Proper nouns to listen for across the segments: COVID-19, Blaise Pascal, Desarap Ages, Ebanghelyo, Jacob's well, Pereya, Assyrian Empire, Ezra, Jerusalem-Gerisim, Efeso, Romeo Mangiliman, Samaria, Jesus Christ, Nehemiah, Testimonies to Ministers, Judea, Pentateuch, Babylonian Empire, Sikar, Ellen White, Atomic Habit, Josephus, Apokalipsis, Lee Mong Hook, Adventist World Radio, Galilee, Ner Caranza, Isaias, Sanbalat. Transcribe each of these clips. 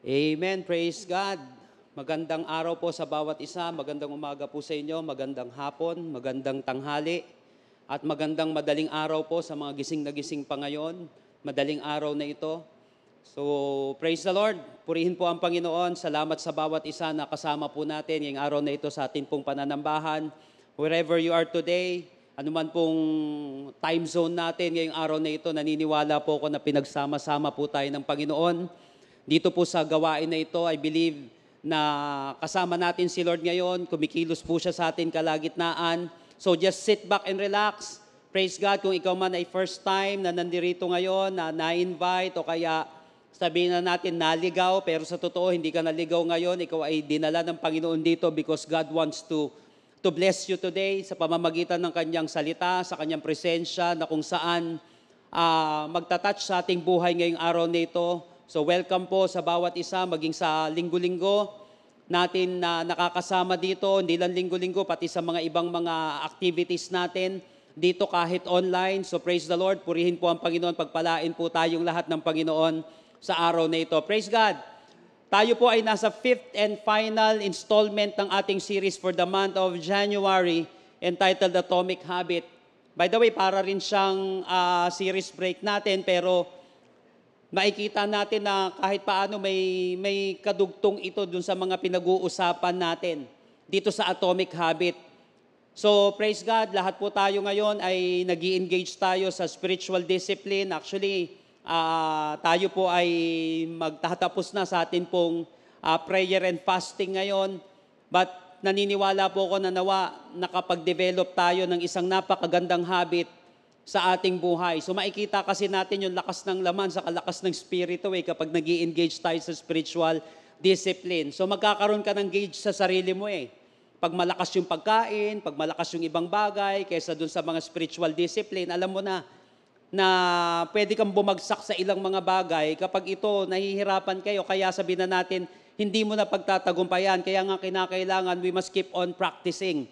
Amen. Praise God. Magandang araw po sa bawat isa. Magandang umaga po sa inyo. Magandang hapon. Magandang tanghali. At magandang madaling araw po sa mga gising na gising pa ngayon. Madaling araw na ito. So, praise the Lord. Purihin po ang Panginoon. Salamat sa bawat isa na kasama po natin ngayong araw na ito sa ating pong pananambahan. Wherever you are today, anuman pong time zone natin ngayong araw na ito, naniniwala po ako na pinagsama-sama po tayo ng Panginoon. Dito po sa gawain na ito, I believe na kasama natin si Lord ngayon, kumikilos po siya sa atin kalagitnaan. So just sit back and relax. Praise God, kung ikaw man ay first time na nandirito ngayon, na na-invite o kaya sabihin na natin naligaw, pero sa totoo hindi ka naligaw ngayon, ikaw ay dinala ng Panginoon dito because God wants to bless you today sa pamamagitan ng kanyang salita, sa kanyang presensya na kung saan magtatouch sa ating buhay ngayong araw na ito. So welcome po sa bawat isa, maging sa linggo-linggo natin na nakakasama dito, hindi lang linggo-linggo, pati sa mga ibang mga activities natin dito kahit online. So praise the Lord, purihin po ang Panginoon, pagpalain po tayong lahat ng Panginoon sa araw na ito. Praise God! Tayo po ay nasa 5th and final installment ng ating series for the month of January entitled Atomic Habit. By the way, para rin siyang series break natin pero makikita natin na kahit paano may kadugtong ito dun sa mga pinag-uusapan natin dito sa Atomic Habit. So, praise God, lahat po tayo ngayon ay nag-i-engage tayo sa spiritual discipline. Actually, tayo po ay magtatapos na sa atin pong prayer and fasting ngayon. But naniniwala po ako na nawa nakapag-develop tayo ng isang napakagandang habit sa ating buhay. So makikita kasi natin yung lakas ng laman sa kalakas ng spirito kapag nag-i-engage tayo sa spiritual discipline. So magkakaroon ka ng gauge sa sarili mo Pag malakas yung pagkain, pag malakas yung ibang bagay, kaysa dun sa mga spiritual discipline, alam mo na pwede kang bumagsak sa ilang mga bagay kapag ito nahihirapan kayo. Kaya sabihin na natin, hindi mo na pagtatagumpayan. Kaya nga kinakailangan, we must keep on practicing.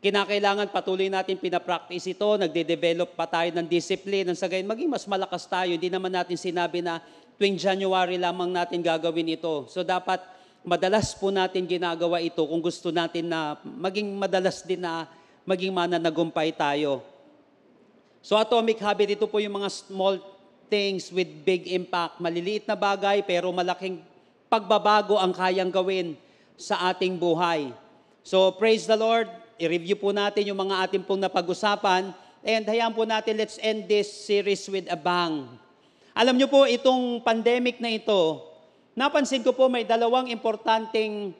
Kinakailangan patuloy natin pinapractice ito, nagde-develop pa tayo ng discipline, sa gayon maging mas malakas tayo. Hindi naman natin sinabi na tuwing January lamang natin gagawin ito. So dapat madalas po natin ginagawa ito kung gusto natin na maging madalas din na maging mananagumpay tayo. So Atomic Habit, ito po yung mga small things with big impact. Maliliit na bagay pero malaking pagbabago ang kayang gawin sa ating buhay. So praise the Lord. I-review po natin yung mga ating pong napag-usapan. And hayaan po natin, let's end this series with a bang. Alam nyo po, itong pandemic na ito, napansin ko po may dalawang importanteng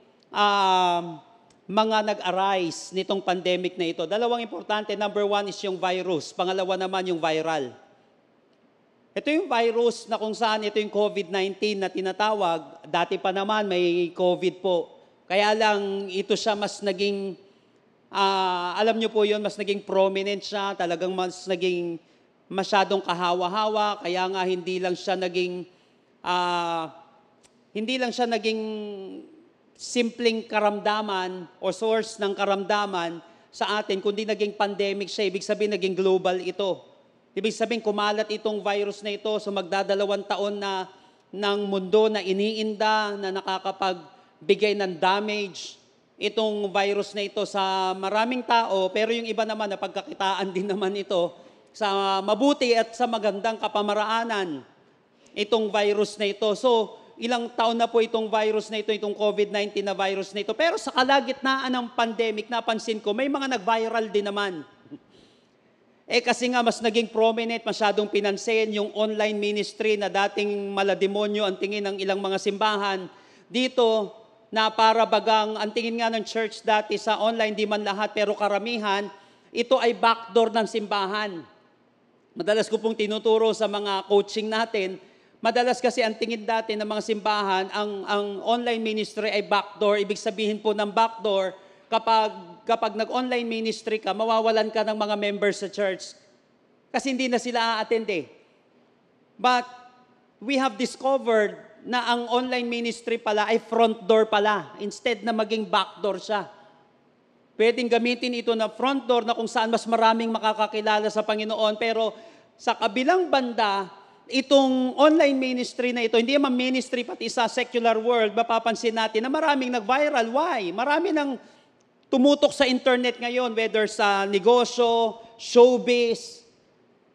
mga nag-arise nitong pandemic na ito. Dalawang importante. Number one is yung virus. Pangalawa naman yung viral. Ito yung virus na kung saan ito yung COVID-19 na tinatawag. Dati pa naman may COVID po. Kaya lang ito siya mas naging... alam nyo po yun, mas naging prominent siya, talagang mas naging masyadong kahawa-hawa, kaya nga hindi lang siya naging simpleng karamdaman o source ng karamdaman sa atin, kundi naging pandemic siya, ibig sabihin naging global ito. Ibig sabihin kumalat itong virus na ito, so magdadalawang taon na ng mundo na iniinda, na nakakapagbigay ng damage itong virus na ito sa maraming tao, pero yung iba naman na pagkakitaan din naman ito sa mabuti at sa magandang kapamaraanan itong virus na ito. So, ilang taon na po itong virus na ito, itong COVID-19 na virus na ito. Pero sa kalagitnaan ng pandemic, napansin ko, may mga nag-viral din naman. Kasi nga mas naging prominent, masyadong pinansin yung online ministry na dating malademonyo ang tingin ng ilang mga simbahan. Dito, na para bagang, ang tingin nga ng church dati sa online, di man lahat, pero karamihan, ito ay backdoor ng simbahan. Madalas ko pong tinuturo sa mga coaching natin, madalas kasi ang tingin dati ng mga simbahan, ang online ministry ay backdoor. Ibig sabihin po ng backdoor, kapag nag-online ministry ka, mawawalan ka ng mga members sa church. Kasi hindi na sila a-attend But we have discovered na ang online ministry pala ay front door pala. Instead na maging back door siya. Pwedeng gamitin ito na front door na kung saan mas maraming makakakilala sa Panginoon. Pero sa kabilang banda, itong online ministry na ito, hindi naman ministry pati sa secular world, mapapansin natin na maraming nag-viral. Why? Marami nang tumutok sa internet ngayon, whether sa negosyo, showbiz.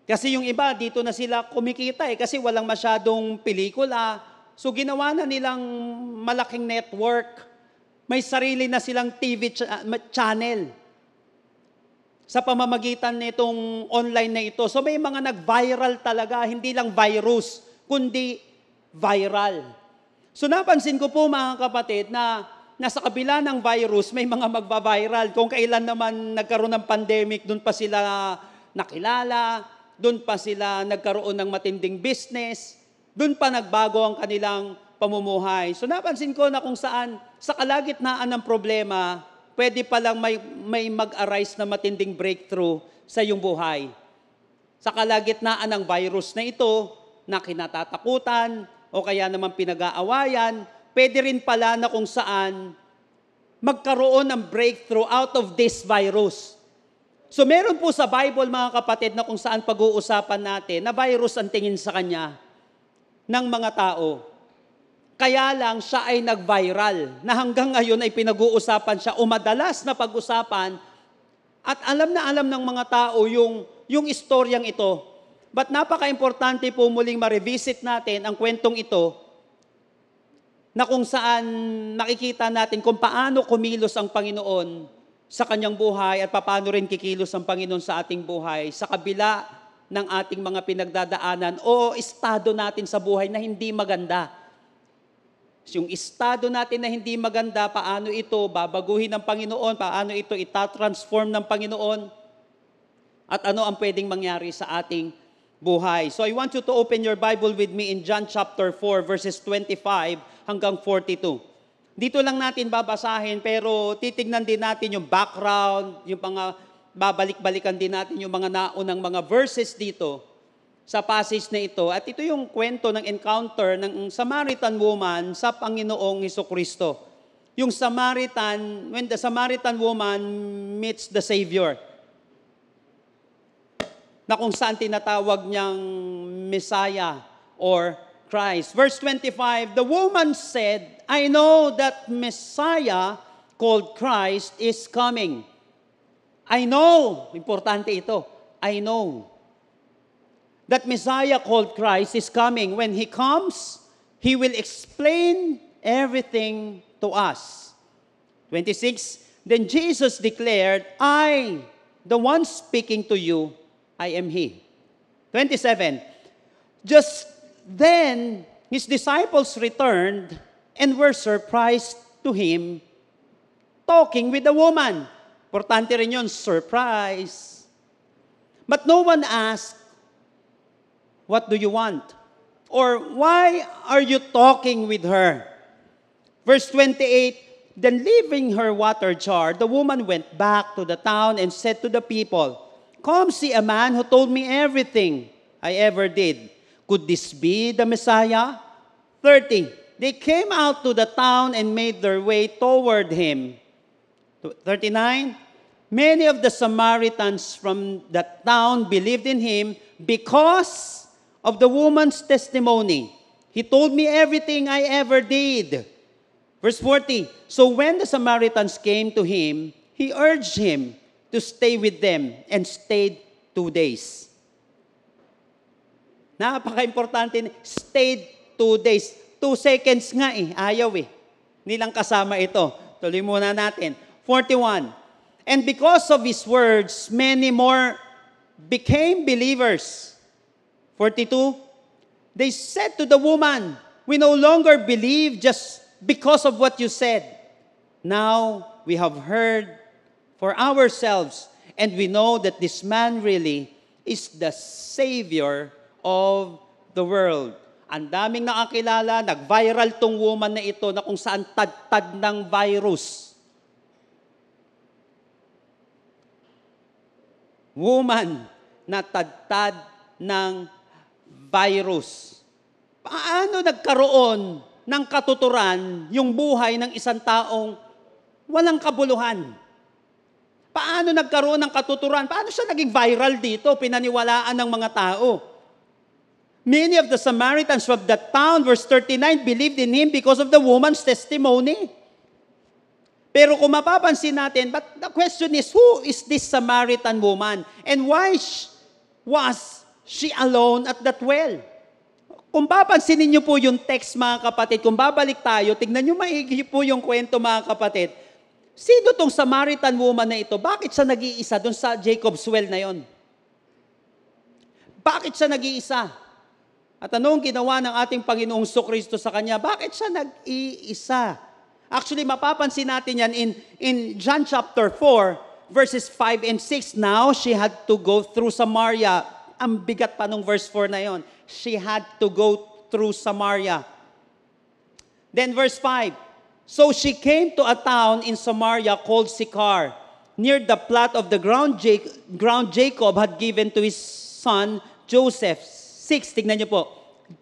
Kasi yung iba, dito na sila kumikita eh, kasi walang masyadong pelikula. So ginawa na nilang malaking network. May sarili na silang TV channel sa pamamagitan nitong online na ito. So may mga nag-viral talaga, hindi lang virus, kundi viral. So napansin ko po mga kapatid na nasa kabila ng virus, may mga magba-viral. Kung kailan naman nagkaroon ng pandemic, doon pa sila nakilala, doon pa sila nagkaroon ng matinding business, doon pa nagbago ang kanilang pamumuhay. So napansin ko na kung saan, sa kalagitnaan ng problema, pwede palang may mag-arise na matinding breakthrough sa iyong buhay. Sa kalagitnaan ng virus na ito, na kinatatakutan, o kaya naman pinag-aawayan, pwede rin pala na kung saan magkaroon ng breakthrough out of this virus. So meron po sa Bible, mga kapatid, na kung saan pag-uusapan natin, na virus ang tingin sa kanya ng mga tao. Kaya lang siya ay nag-viral na hanggang ngayon ay pinag-uusapan siya o madalas na pag-usapan at alam na alam ng mga tao yung istoryang ito. But napaka-importante po muling ma-revisit natin ang kwentong ito na kung saan nakikita natin kung paano kumilos ang Panginoon sa kanyang buhay at paano rin kikilos ang Panginoon sa ating buhay sa kabila ng ating mga pinagdadaanan o estado natin sa buhay na hindi maganda. Yung estado natin na hindi maganda, paano ito babaguhin ng Panginoon, paano ito itatransform ng Panginoon, at ano ang pwedeng mangyari sa ating buhay. So I want you to open your Bible with me in John chapter 4, verses 25 hanggang 42. Dito lang natin babasahin, pero titignan din natin yung background, yung mga babalik-balikan din natin yung mga naunang mga verses dito sa passage na ito. At ito yung kwento ng encounter ng Samaritan woman sa Panginoong Jesucristo. Yung Samaritan, when the Samaritan woman meets the Savior, na kung saan tinatawag niyang Messiah or Christ. Verse 25, the woman said, I know that Messiah called Christ is coming. I know, importante ito, I know that Messiah called Christ is coming. When He comes, He will explain everything to us. 26, then Jesus declared, I, the one speaking to you, I am He. 27, just then His disciples returned and were surprised to Him talking with the woman. Importante rin yun, surprise. But no one asked, what do you want? Or why are you talking with her? Verse 28, then leaving her water jar, the woman went back to the town and said to the people, come see a man who told me everything I ever did. Could this be the Messiah? 30, they came out to the town and made their way toward him. 39, many of the Samaritans from that town believed in him because of the woman's testimony. He told me everything I ever did. Verse 40, so when the Samaritans came to him, he urged him to stay with them and stayed 2 days. Napaka-importante, stayed 2 days. 2 seconds nga eh, ayaw eh. Nilang kasama ito. Tuloy muna natin. 41, and because of his words, many more became believers. 42, they said to the woman, we no longer believe just because of what you said. Now we have heard for ourselves, and we know that this man really is the Savior of the world. Ang daming nakakilala, nag-viral tong woman na ito na kung saan tad-tad ng virus. Woman na tad-tad ng virus. Paano nagkaroon ng katuturan yung buhay ng isang taong walang kabuluhan? Paano nagkaroon ng katuturan? Paano siya naging viral dito, pinaniwalaan ng mga tao? Many of the Samaritans from that town, verse 39, believed in him because of the woman's testimony. Pero kung mapapansin natin, but the question is, who is this Samaritan woman? And why was she alone at that well? Kung papansinin niyo po yung text, mga kapatid, kung babalik tayo, tignan niyo maigi po yung kwento, mga kapatid. Sino tong Samaritan woman na ito? Bakit siya nag-iisa doon sa Jacob's well na yon? Bakit siya nag-iisa? At anong ginawa ng ating Panginoong Jesucristo sa kanya? Bakit siya nag-iisa? Actually, mapapansin natin yan in John chapter 4, verses 5 and 6. Now, she had to go through Samaria. Ang bigat pa nung verse 4 na yon. She had to go through Samaria. Then verse 5, so she came to a town in Samaria called Sikar, near the plot of the ground Jacob had given to his son Joseph. 6, tignan niyo po.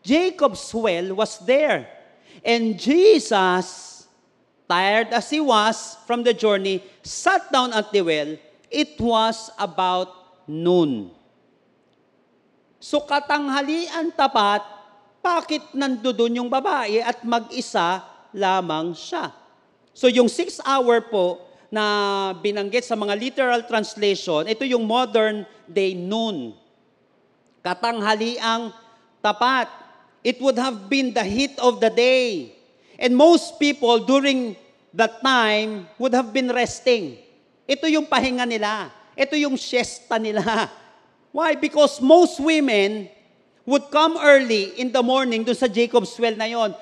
Jacob's well was there, and Jesus, tired as he was from the journey, sat down at the well. It was about noon. So katanghalian tapat, bakit nandoon yung babae at mag-isa lamang siya? So yung 6-hour po na binanggit sa mga literal translation, ito yung modern day noon. Katanghaliang tapat. It would have been the heat of the day. And most people during that time would have been resting. Ito yung pahinga nila. Ito yung siesta nila. Why? Because most women would come early in the morning dun sa Jacob's well na yon.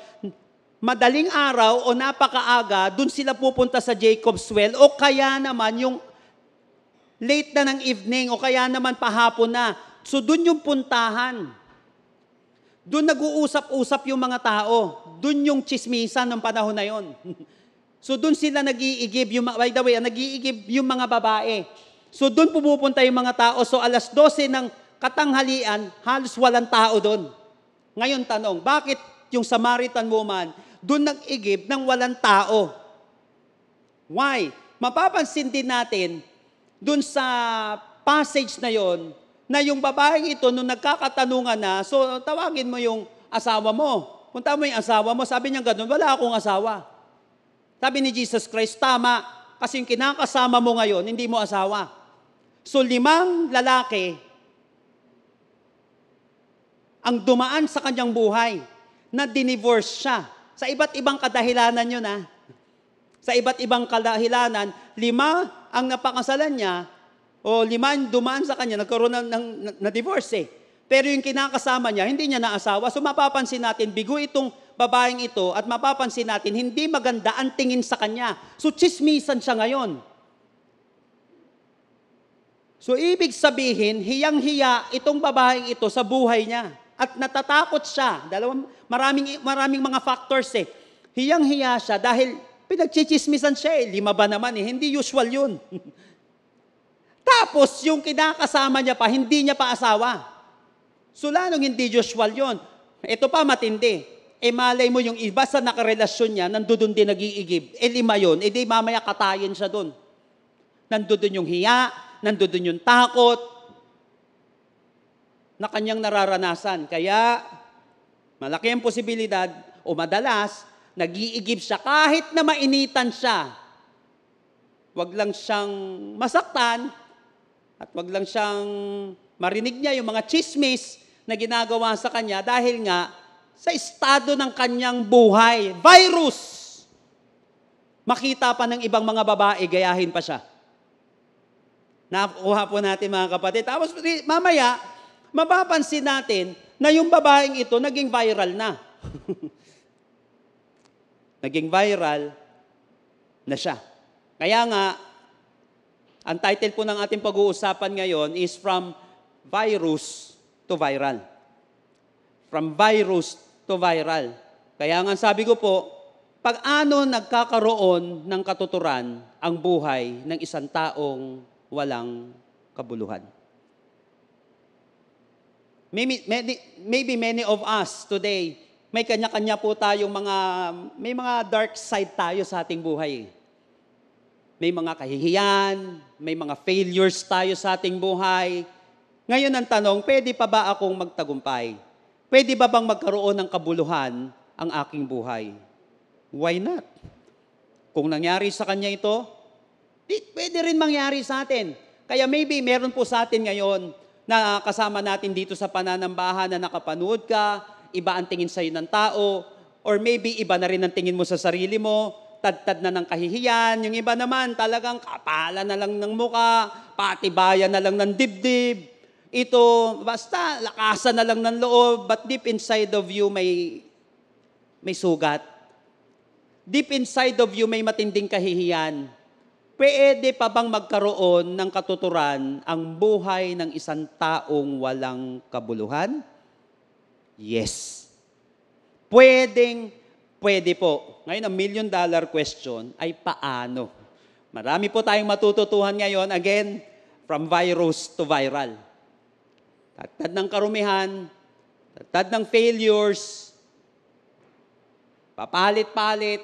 Madaling araw o napakaaga, dun sila pupunta sa Jacob's well o kaya naman yung late na ng evening o kaya naman pahapon na. So dun yung puntahan. Dun nag-uusap-usap yung mga tao. Dun yung chismisan ng panahon na yon. So dun sila nag-iigib. By the way, nag-iigib yung mga babae. So doon pumupunta yung mga tao. So alas 12 ng katanghalian, halos walang tao doon. Ngayon tanong, bakit yung Samaritan woman doon nag-igib ng walang tao? Why? Mapapansin din natin doon sa passage na yon na yung babaeng ito nung nagkakatanungan na, so tawagin mo yung asawa mo. Punta mo yung asawa mo, sabi niya ganoon, wala akong asawa. Sabi ni Jesus Christ, tama, kasi yung kinakasama mo ngayon, hindi mo asawa. So 5 lalaki ang dumaan sa kanyang buhay na dinivorce siya. Sa iba't ibang kadahilanan yun ha. Sa iba't ibang kadahilanan, 5 ang napakasalan niya o 5 ang dumaan sa kanya, nagkaroon ng divorce eh. Pero yung kinakasama niya, hindi niya naasawa. So mapapansin natin, bigo itong babaeng ito at mapapansin natin, hindi maganda ang tingin sa kanya. So chismisan siya ngayon. So, ibig sabihin, hiyang-hiya itong babaeng ito sa buhay niya. At natatakot siya. Maraming mga factors eh. Hiyang-hiya siya dahil pinagchichismisan siya eh. 5 ba naman eh. Hindi usual yun. Tapos, yung kinakasama niya pa, hindi niya pa asawa. So, lalong hindi usual yun. Ito pa matindi. E malay mo yung iba sa nakarelasyon niya, nandun din nag-iigib. 5 yun. E di mamaya katayin siya dun. Nandun yung hiya. Nandun yung takot na kanyang nararanasan. Kaya, malaki ang posibilidad o madalas, nag-iigib siya kahit na mainitan siya. Huwag lang siyang masaktan at huwag lang siyang marinig niya yung mga chismis na ginagawa sa kanya dahil nga sa estado ng kanyang buhay. Virus! Makita pa ng ibang mga babae, gayahin pa siya. Nakuha po natin mga kapatid. Tapos mamaya, mapapansin natin na yung babaeng ito naging viral na. Naging viral na siya. Kaya nga, ang title po ng ating pag-uusapan ngayon is From Virus to Viral. From Virus to Viral. Kaya nga sabi ko po, paano nagkakaroon ng katuturan ang buhay ng isang taong walang kabuluhan. Maybe many of us today, may kanya-kanya po tayong may mga dark side tayo sa ating buhay. May mga kahihiyan, may mga failures tayo sa ating buhay. Ngayon ang tanong, pwede pa ba akong magtagumpay? Pwede ba bang magkaroon ng kabuluhan ang aking buhay? Why not? Kung nangyari sa kanya ito, pwede rin mangyari sa atin. Kaya maybe meron po sa atin ngayon na kasama natin dito sa pananambahan na nakapanood ka, iba ang tingin sa'yo ng tao, or maybe iba na rin ang tingin mo sa sarili mo, tad-tad na ng kahihiyan, yung iba naman talagang kapala na lang ng muka, patibaya na lang ng dibdib, ito, basta lakasan na lang ng loob, but deep inside of you may sugat. Deep inside of you may matinding kahihiyan. Pwede pa bang magkaroon ng katuturan ang buhay ng isang taong walang kabuluhan? Yes. Pwede po. Ngayon, ang $1 million question ay paano? Marami po tayong matututuhan ngayon, again, from virus to viral. Tatad ng karumihan, tatad ng failures, papalit-palit,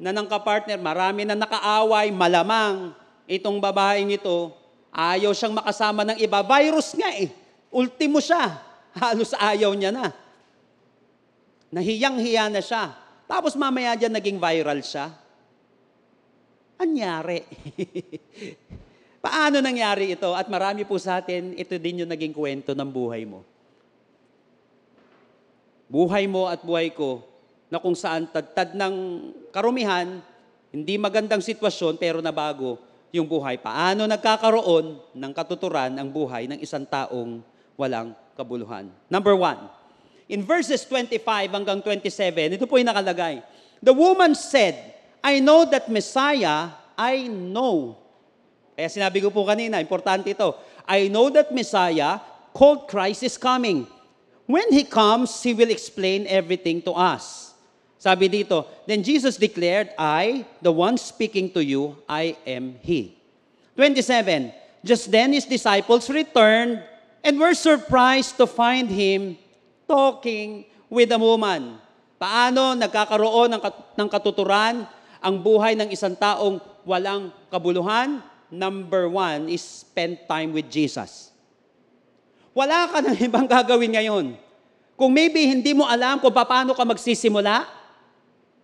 na ng kapartner, marami na nakaaway, malamang itong babaeng ito, ayaw siyang makasama ng iba. Virus nga eh. Ultimo siya. Halos ayaw niya na. Nahiyang-hiya na siya. Tapos mamaya dyan naging viral siya. Anyari? Paano nangyari ito? At marami po sa atin, ito din yung naging kwento ng buhay mo. Buhay mo at buhay ko, na kung saan tad-tad ng karumihan, hindi magandang sitwasyon pero nabago yung buhay. Paano nagkakaroon ng katuturan ang buhay ng isang taong walang kabuluhan? Number 1, in verses 25 hanggang 27, ito po yung nakalagay. The woman said, I know that Messiah, I know. Kaya sinabi ko po kanina, importante ito. I know that Messiah, called Christ, is coming. When He comes, He will explain everything to us. Sabi dito, then Jesus declared, I, the one speaking to you, I am He. 27, just then His disciples returned and were surprised to find Him talking with a woman. Paano nagkakaroon ng katuturan ang buhay ng isang taong walang kabuluhan? Number 1 is spend time with Jesus. Wala ka ng ibang gagawin ngayon. Kung maybe hindi mo alam kung paano ka magsisimula,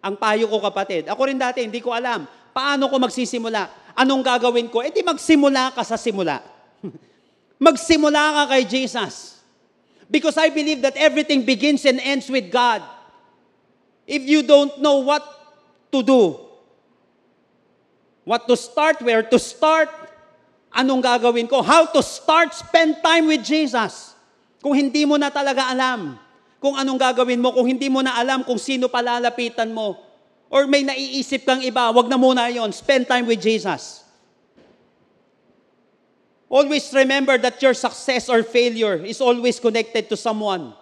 ang payo ko kapatid, ako rin dati, hindi ko alam. Paano ko magsisimula? Anong gagawin ko? E di magsimula ka sa simula. Magsimula ka kay Jesus. Because I believe that everything begins and ends with God. If you don't know what to do, what to start, where to start, anong gagawin ko? How to start, spend time with Jesus. Kung hindi mo na talaga alam, kung anong gagawin mo, kung hindi mo na alam kung sino palalapitan mo, or may naiisip kang iba, wag na muna yon. Spend time with Jesus. Always remember that your success or failure is always connected to someone.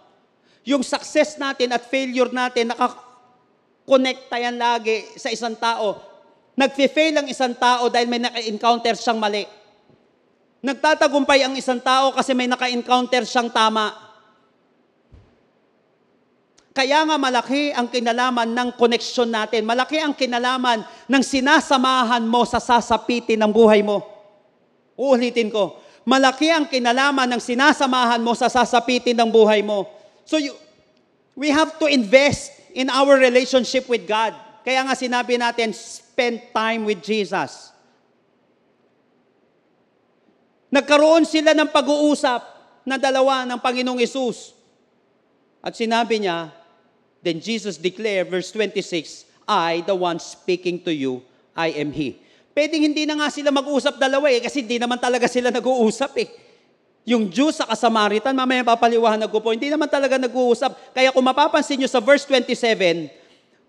Yung success natin at failure natin, nakakonekta yan lagi sa isang tao. Nagfe-fail ang isang tao dahil may naka-encounter siyang mali. Nagtatagumpay ang isang tao kasi may naka-encounter siyang tama. Kaya nga malaki ang kinalaman ng koneksyon natin. Malaki ang kinalaman ng sinasamahan mo sa sasapitin ng buhay mo. Uulitin ko. Malaki ang kinalaman ng sinasamahan mo sa sasapitin ng buhay mo. So we have to invest in our relationship with God. Kaya nga sinabi natin, spend time with Jesus. Nagkaroon sila ng pag-uusap na dalawa ng Panginoong Hesus. At sinabi niya, then Jesus declared, verse 26, I, the one speaking to you, I am He. Pwedeng hindi na nga sila mag-usap dalawa eh, kasi hindi naman talaga sila nag-uusap eh. Yung Jew sa Samaritan, mamaya papaliwanag ko po, hindi naman talaga nag-uusap. Kaya kung mapapansin nyo sa verse 27,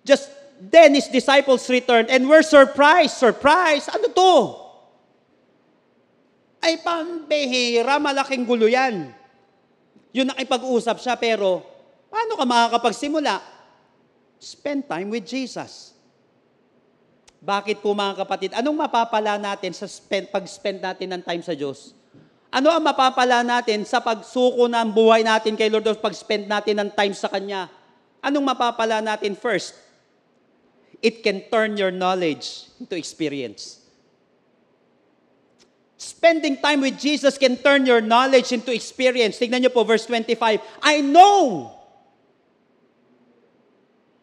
just then His disciples returned and were surprised. Surprise! Ano to? Ay pambihira, malaking gulo yan. Yung nakipag-usap siya, pero paano ka makakapagsimula? Spend time with Jesus. Bakit po mga kapatid? Anong mapapala natin sa pag-spend natin ng time sa Diyos? Ano ang mapapala natin sa pagsuko ng buhay natin kay Lord o pag-spend natin ng time sa Kanya? Anong mapapala natin first? It can turn your knowledge into experience. Spending time with Jesus can turn your knowledge into experience. Tignan niyo po, verse 25. I know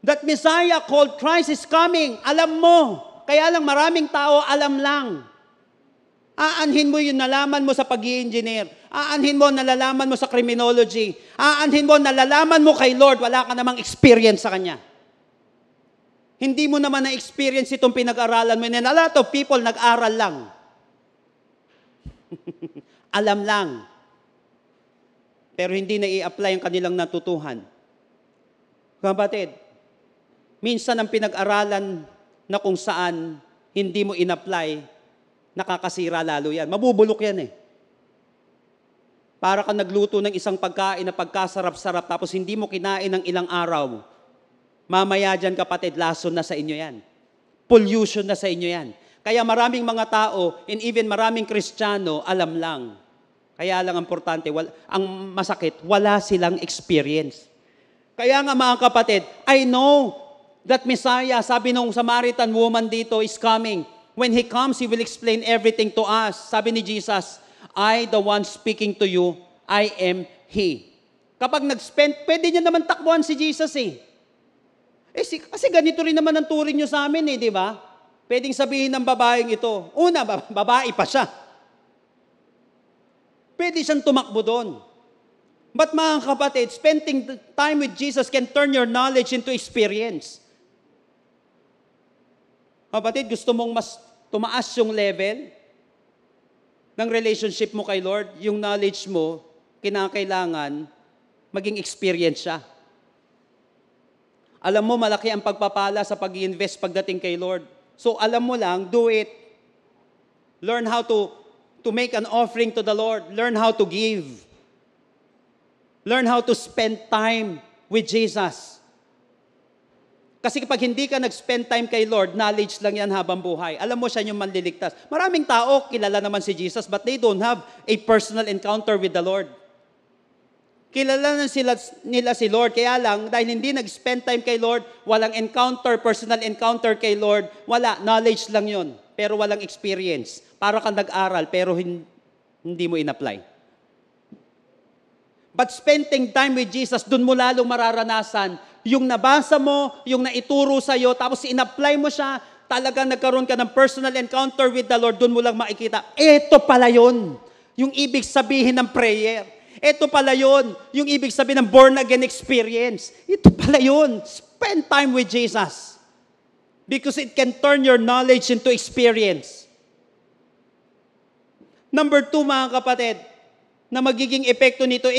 that Messiah called Christ is coming. Alam mo. Kaya lang maraming tao, alam lang. Aanhin mo yung nalaman mo sa pag-i-engineer. Aanhin mo, nalalaman mo sa criminology. Aanhin mo, nalalaman mo kay Lord. Wala ka namang experience sa Kanya. Hindi mo naman na-experience itong pinag-aralan mo. And a lot of people nag-aral lang. Alam lang. Pero hindi na i-apply ang kanilang natutuhan. Kapatid, minsan ang pinag-aralan na kung saan hindi mo in-apply, nakakasira lalo yan. Mabubulok yan eh. Para ka nagluto ng isang pagkain na pagkasarap-sarap tapos hindi mo kinain ng ilang araw. Mamaya dyan kapatid, lason na sa inyo yan. Pollution na sa inyo yan. Kaya maraming mga tao, and even maraming Kristiyano, alam lang. Kaya lang ang importante, ang masakit, wala silang experience. Kaya nga mga kapatid, I know that Messiah, sabi nung Samaritan woman dito, is coming. When He comes, He will explain everything to us. Sabi ni Jesus, I, the one speaking to you, I am He. Kapag nag-spend, pwede niya naman takbuhan si Jesus eh. Kasi ganito rin naman ang turing niyo sa amin eh, di ba? Pwedeng sabihin ng babaeng ito, una, babae pa siya. Pwede siyang tumakbo doon. But mga kapatid, spending time with Jesus can turn your knowledge into experience. Kapatid, gusto mong mas tumaas yung level ng relationship mo kay Lord, yung knowledge mo, kinakailangan maging experience siya. Alam mo, malaki ang pagpapala sa pag-i-invest pagdating kay Lord. So alam mo lang, do it. Learn how to make an offering to the Lord. Learn how to give. Learn how to spend time with Jesus. Kasi kapag hindi ka nag-spend time kay Lord, knowledge lang yan habang buhay. Alam mo, siya yung manliligtas. Maraming tao, kilala naman si Jesus, but they don't have a personal encounter with the Lord. Kilala nila si Lord, kaya lang, dahil hindi nag-spend time kay Lord, walang encounter, personal encounter kay Lord, wala, knowledge lang yun, pero walang experience. Para kang nag-aral, pero hindi mo in-apply. But spending time with Jesus, dun mo lalong mararanasan, yung nabasa mo, yung naituro sa'yo, tapos in-apply mo siya, talaga nagkaroon ka ng personal encounter with the Lord, dun mo lang makikita, eto pala yun, yung ibig sabihin ng prayer. Ito pala yun, yung ibig sabihin ng born-again experience. Ito pala yun. Spend time with Jesus. Because it can turn your knowledge into experience. Number 2, mga kapatid, na magiging epekto nito,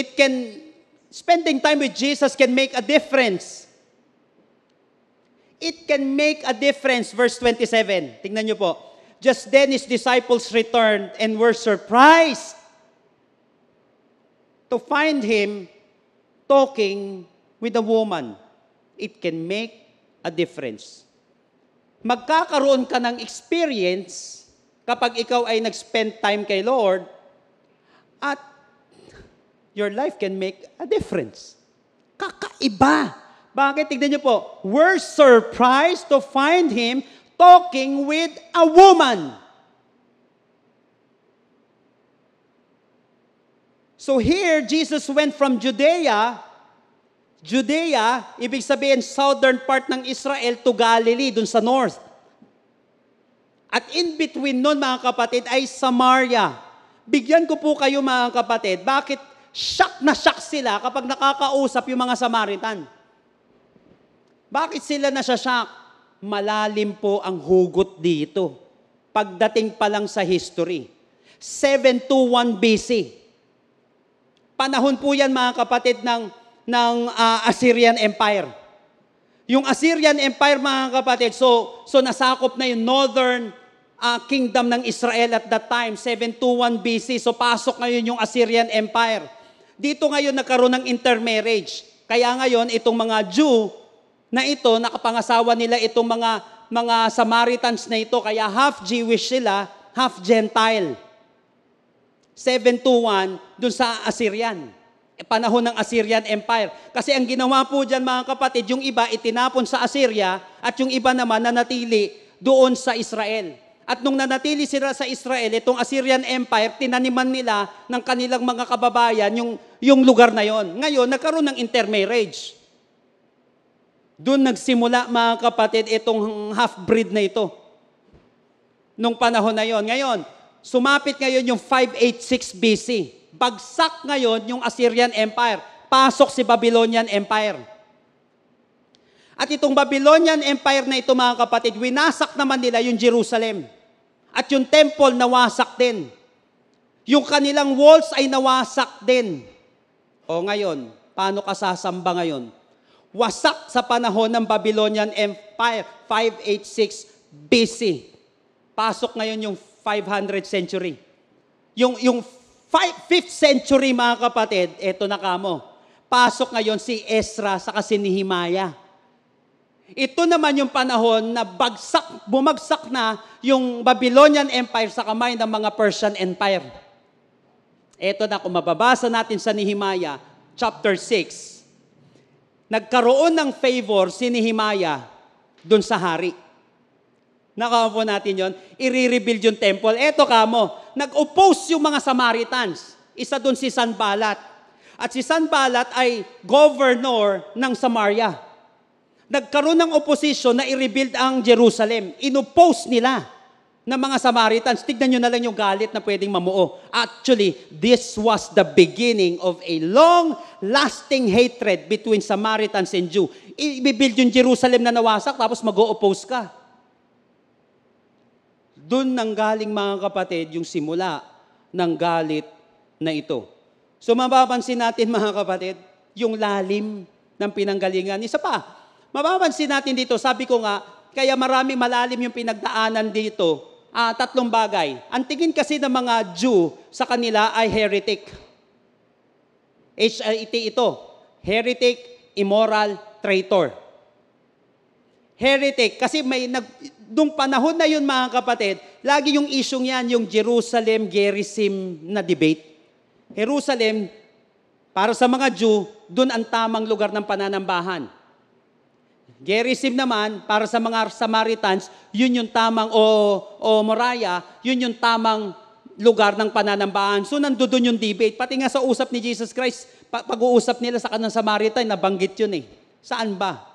spending time with Jesus can make a difference. It can make a difference, verse 27. Tingnan niyo po. Just then His disciples returned and were surprised to find Him talking with a woman. It can make a difference. Magkakaroon ka ng experience kapag ikaw ay nag-spend time kay Lord at your life can make a difference. Kakaiba! Bakit? Tignan niyo po. We're surprised to find Him talking with a woman. So here, Jesus went from Judea, ibig sabihin southern part ng Israel, to Galilee, dun sa north. At in between nun, mga kapatid, ay Samaria. Bigyan ko po kayo, mga kapatid, bakit shock na shock sila kapag nakakausap yung mga Samaritan? Bakit sila nasya-shock? Malalim po ang hugot dito. Pagdating pa lang sa history. 721 BC. Panahon po yan, mga kapatid, ng Assyrian Empire. Yung Assyrian Empire, mga kapatid, so nasakop na yung northern kingdom ng Israel at that time, 721 BC. So pasok ngayon yung Assyrian Empire. Dito ngayon nagkaroon ng intermarriage. Kaya ngayon, itong mga Jew na ito, nakapangasawa nila itong mga Samaritans na ito. Kaya half Jewish sila, half Gentile. 721 dun sa Assyrian. Panahon ng Assyrian Empire. Kasi ang ginawa po dyan, mga kapatid, yung iba itinapon sa Assyria at yung iba naman nanatili doon sa Israel. At nung nanatili sila sa Israel, itong Assyrian Empire, tinaniman nila ng kanilang mga kababayan yung lugar na yon. Ngayon, nagkaroon ng intermarriage. Doon nagsimula, mga kapatid, itong half-breed na ito. Nung panahon na yon. Ngayon, sumapit ngayon yung 586 BC. Bagsak ngayon yung Assyrian Empire. Pasok si Babylonian Empire. At itong Babylonian Empire na ito, mga kapatid, winasak naman nila yung Jerusalem. At yung temple nawasak din. Yung kanilang walls ay nawasak din. O ngayon, paano ka sasamba ngayon? Wasak sa panahon ng Babylonian Empire, 586 BC. Pasok ngayon yung 500th century. Yung 5th century, mga kapatid, eto na kamo. Pasok ngayon si Ezra saka si Nehemiah. Ito naman yung panahon na bumagsak na yung Babylonian Empire sa kamay ng mga Persian Empire. Ito na, kung mababasa natin sa Nehemiah, chapter 6. Nagkaroon ng favor si Nehemiah dun sa hari. Nakaupo natin yon. I-rebuild yung temple. Ito kamo, nag-oppose yung mga Samaritans. Isa dun si Sanbalat. At si Sanbalat ay governor ng Samaria. Nagkaroon ng opposition na i-rebuild ang Jerusalem. Inuppose nila ng mga Samaritans. Tignan nyo na lang yung galit na pwedeng mamuo. Actually, this was the beginning of a long-lasting hatred between Samaritans and Jew. I-build yung Jerusalem na nawasak, tapos mag-o-oppose ka. Doon nang galing, mga kapatid, yung simula ng galit na ito. So, mapapansin natin, mga kapatid, yung lalim ng pinanggalingan. Isa pa, mapapansin natin dito, sabi ko nga, kaya marami malalim yung pinagdaanan dito. Tatlong bagay. Ang tingin kasi ng mga Jew sa kanila ay heretic. H-I-T ito. Heretic, immoral, traitor. Heretic, kasi nung panahon na yun, mga kapatid, lagi yung isyong yan, yung Jerusalem-Gerisim na debate. Jerusalem, para sa mga Jew, dun ang tamang lugar ng pananambahan. Gerisim naman, para sa mga Samaritans, yun yung tamang, o Moraya, yun yung tamang lugar ng pananambahan. So, nandoon yung debate. Pati nga sa usap ni Jesus Christ, pag-uusap nila sa kanang Samaritan, nabanggit yun eh. Saan ba?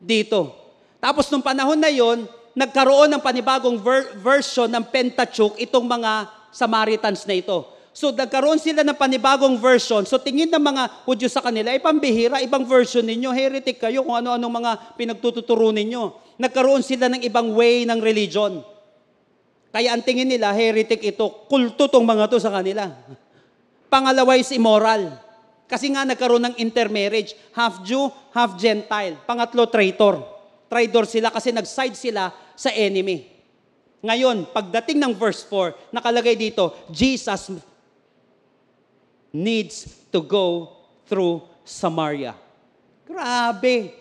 Dito. Tapos, nung panahon na yun, nagkaroon ng panibagong version ng Pentateuch itong mga Samaritans na ito. So, nagkaroon sila ng panibagong version. So, tingin ng mga Hudyo sa kanila, pambihira, ibang version ninyo, heretic kayo, kung ano-anong mga pinagtututuro ninyo. Nagkaroon sila ng ibang way ng religion. Kaya ang tingin nila, heretic ito, kulto tong mga to sa kanila. Pangalawa is immoral. Kasi nga nagkaroon ng intermarriage, half Jew, half Gentile. Pangatlo, traitor. Traitor sila kasi nag-side sila sa enemy. Ngayon, pagdating ng verse 4, nakalagay dito, Jesus needs to go through Samaria. Grabe!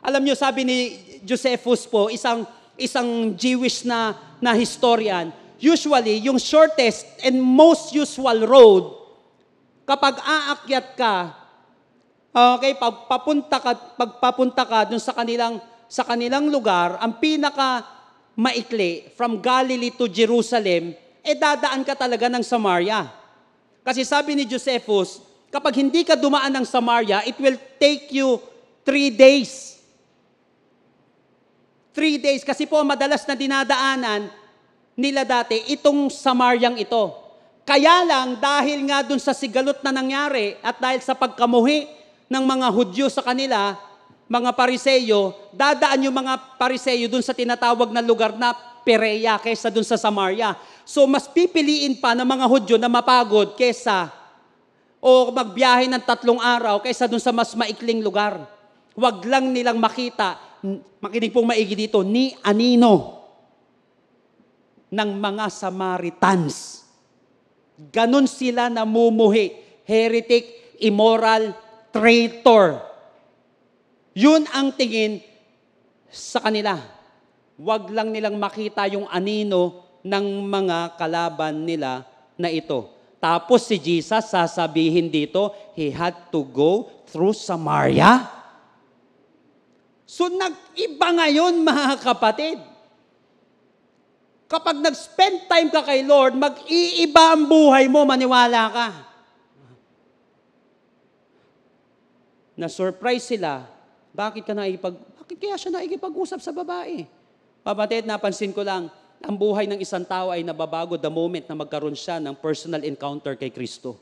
Alam nyo, sabi ni Josephus po, isang Jewish na historian, usually, yung shortest and most usual road, kapag aakyat ka, okay, pagpapunta ka dun sa kanilang lugar, ang pinaka maikli, from Galilee to Jerusalem, dadaan ka talaga ng Samaria. Kasi sabi ni Josephus, kapag hindi ka dumaan ng Samaria, it will take you 3 days. 3 days. Kasi po, madalas na dinadaanan nila dati, itong Samariang ito. Kaya lang, dahil nga dun sa sigalot na nangyari at dahil sa pagkamuhi ng mga Hudyo sa kanila, mga Pariseyo, dadaan yung mga Pariseyo dun sa tinatawag na lugar na Pereya kaysa dun sa Samaria. So, mas pipiliin pa ng mga Hudyo na mapagod kaysa o magbiyahe ng 3 araw kaysa dun sa mas maikling lugar. Huwag lang nilang makita, makinig pong maigi dito, ni anino ng mga Samaritans. Ganon sila namumuhi. Heretic, immoral, traitor. Yun ang tingin sa kanila. Huwag lang nilang makita yung anino ng mga kalaban nila na ito. Tapos si Jesus, sasabihin dito, he had to go through Samaria. So, nag-iba ngayon, mga kapatid. Kapag nag-spend time ka kay Lord, mag-iiba ang buhay mo, maniwala ka. Na-surprise sila, bakit kaya siya naikipag-usap sa babae? Kapatid, napansin ko lang, ang buhay ng isang tao ay nababago the moment na magkaroon siya ng personal encounter kay Kristo.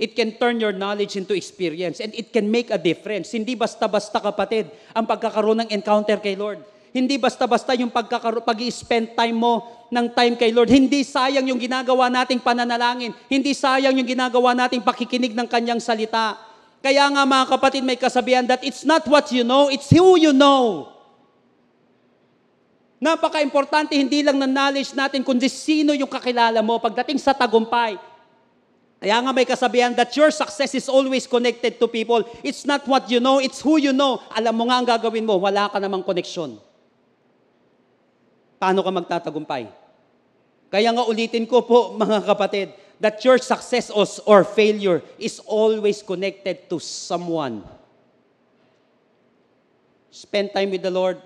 It can turn your knowledge into experience and it can make a difference. Hindi basta-basta, kapatid, ang pagkakaroon ng encounter kay Lord. Hindi basta-basta yung pag-i-spend time mo ng time kay Lord. Hindi sayang yung ginagawa nating pananalangin. Hindi sayang yung ginagawa nating pakikinig ng Kanyang salita. Kaya nga mga kapatid, may kasabihan that it's not what you know, it's who you know. Napaka-importante, hindi lang ng knowledge natin, kundi sino yung kakilala mo pagdating sa tagumpay. Kaya nga may kasabihan that your success is always connected to people. It's not what you know, it's who you know. Alam mo nga ang gagawin mo, wala ka namang koneksyon. Paano ka magtatagumpay? Kaya nga ulitin ko po, mga kapatid, that your success or failure is always connected to someone. Spend time with the Lord.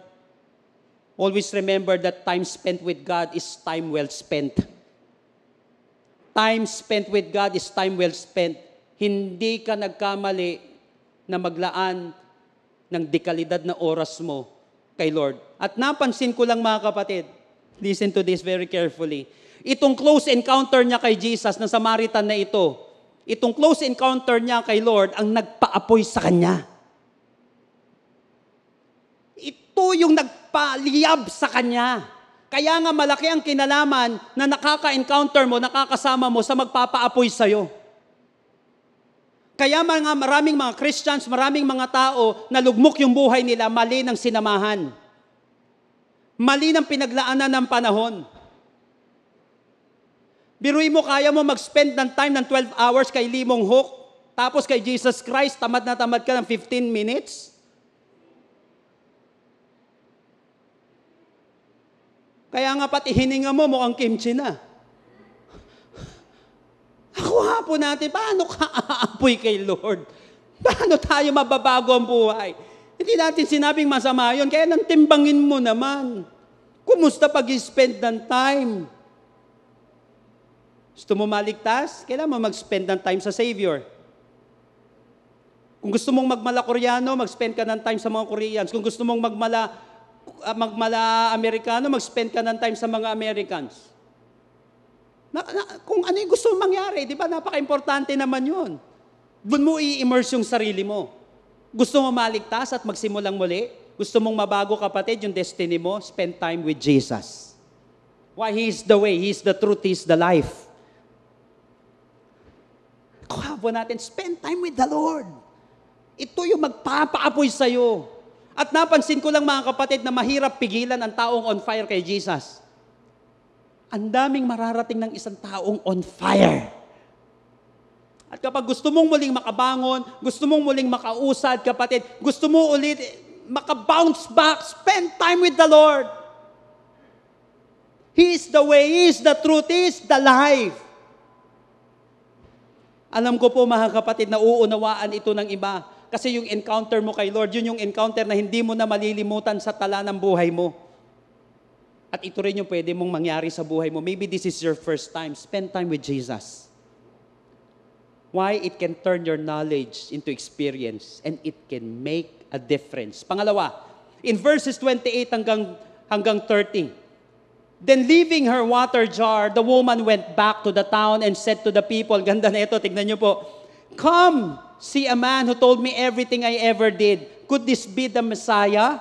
Always remember that time spent with God is time well spent. Time spent with God is time well spent. Hindi ka nagkamali na maglaan ng dekalidad na oras mo kay Lord. At napansin ko lang mga kapatid, listen to this very carefully. Itong close encounter niya kay Jesus na Samaritan na ito, itong close encounter niya kay Lord ang nagpaapoy sa kanya. Ito yung nagpaliyab sa kanya. Kaya nga malaki ang kinalaman na nakaka-encounter mo, nakakasama mo sa magpapaapoy sa'yo. Kaya maraming mga Christians, maraming mga tao na lugmok yung buhay nila, mali ng sinamahan. Mali ng pinaglaanan ng panahon. Biruin mo, kaya mo mag-spend ng time ng 12 hours kay Lee Mong Hook, tapos kay Jesus Christ, tamad na tamad ka ng 15 minutes? Kaya nga pati hininga mo, mukhang kimchi na. Nakuha po natin, paano ka aapoy kay Lord? Paano tayo mababago ang buhay? Hindi natin sinabing masama yun, kaya nang timbangin mo naman. Kumusta pag-spend ng time? Gusto mo maligtas? Kailan mo mag-spend ng time sa Savior? Kung gusto mong magmala Koreano, mag-spend ka ng time sa mga Koreans. Kung gusto mong magmala Amerikano, mag-spend ka ng time sa mga Americans. Kung ano yung gusto mangyari, di ba? Napaka-importante naman yun. Doon mo i-immerse yung sarili mo. Gusto mo maligtas at magsimulang muli? Gusto mong mabago, kapatid, yung destiny mo? Spend time with Jesus. Why? He is the way, He is the truth, He is the life. Kuhabo natin, spend time with the Lord. Ito yung magpapaapoy sa'yo. At napansin ko lang, mga kapatid, na mahirap pigilan ang taong on fire kay Jesus. Ang daming mararating ng isang taong on fire. At kapag gusto mong muling makabangon, gusto mong muling makausad, kapatid, gusto mo ulit makabounce back, spend time with the Lord. He is the way, He is the truth, He is the life. Alam ko po, mga kapatid, na uunawaan ito ng iba. Kasi yung encounter mo kay Lord, yun yung encounter na hindi mo na malilimutan sa tala ng buhay mo. At ito rin yung pwede mong mangyari sa buhay mo. Maybe this is your first time. Spend time with Jesus. Why? It can turn your knowledge into experience and it can make a difference. Pangalawa, in verses 28 hanggang 30, then leaving her water jar, the woman went back to the town and said to the people, ganda na ito, tignan nyo po, come, see a man who told me everything I ever did. Could this be the Messiah?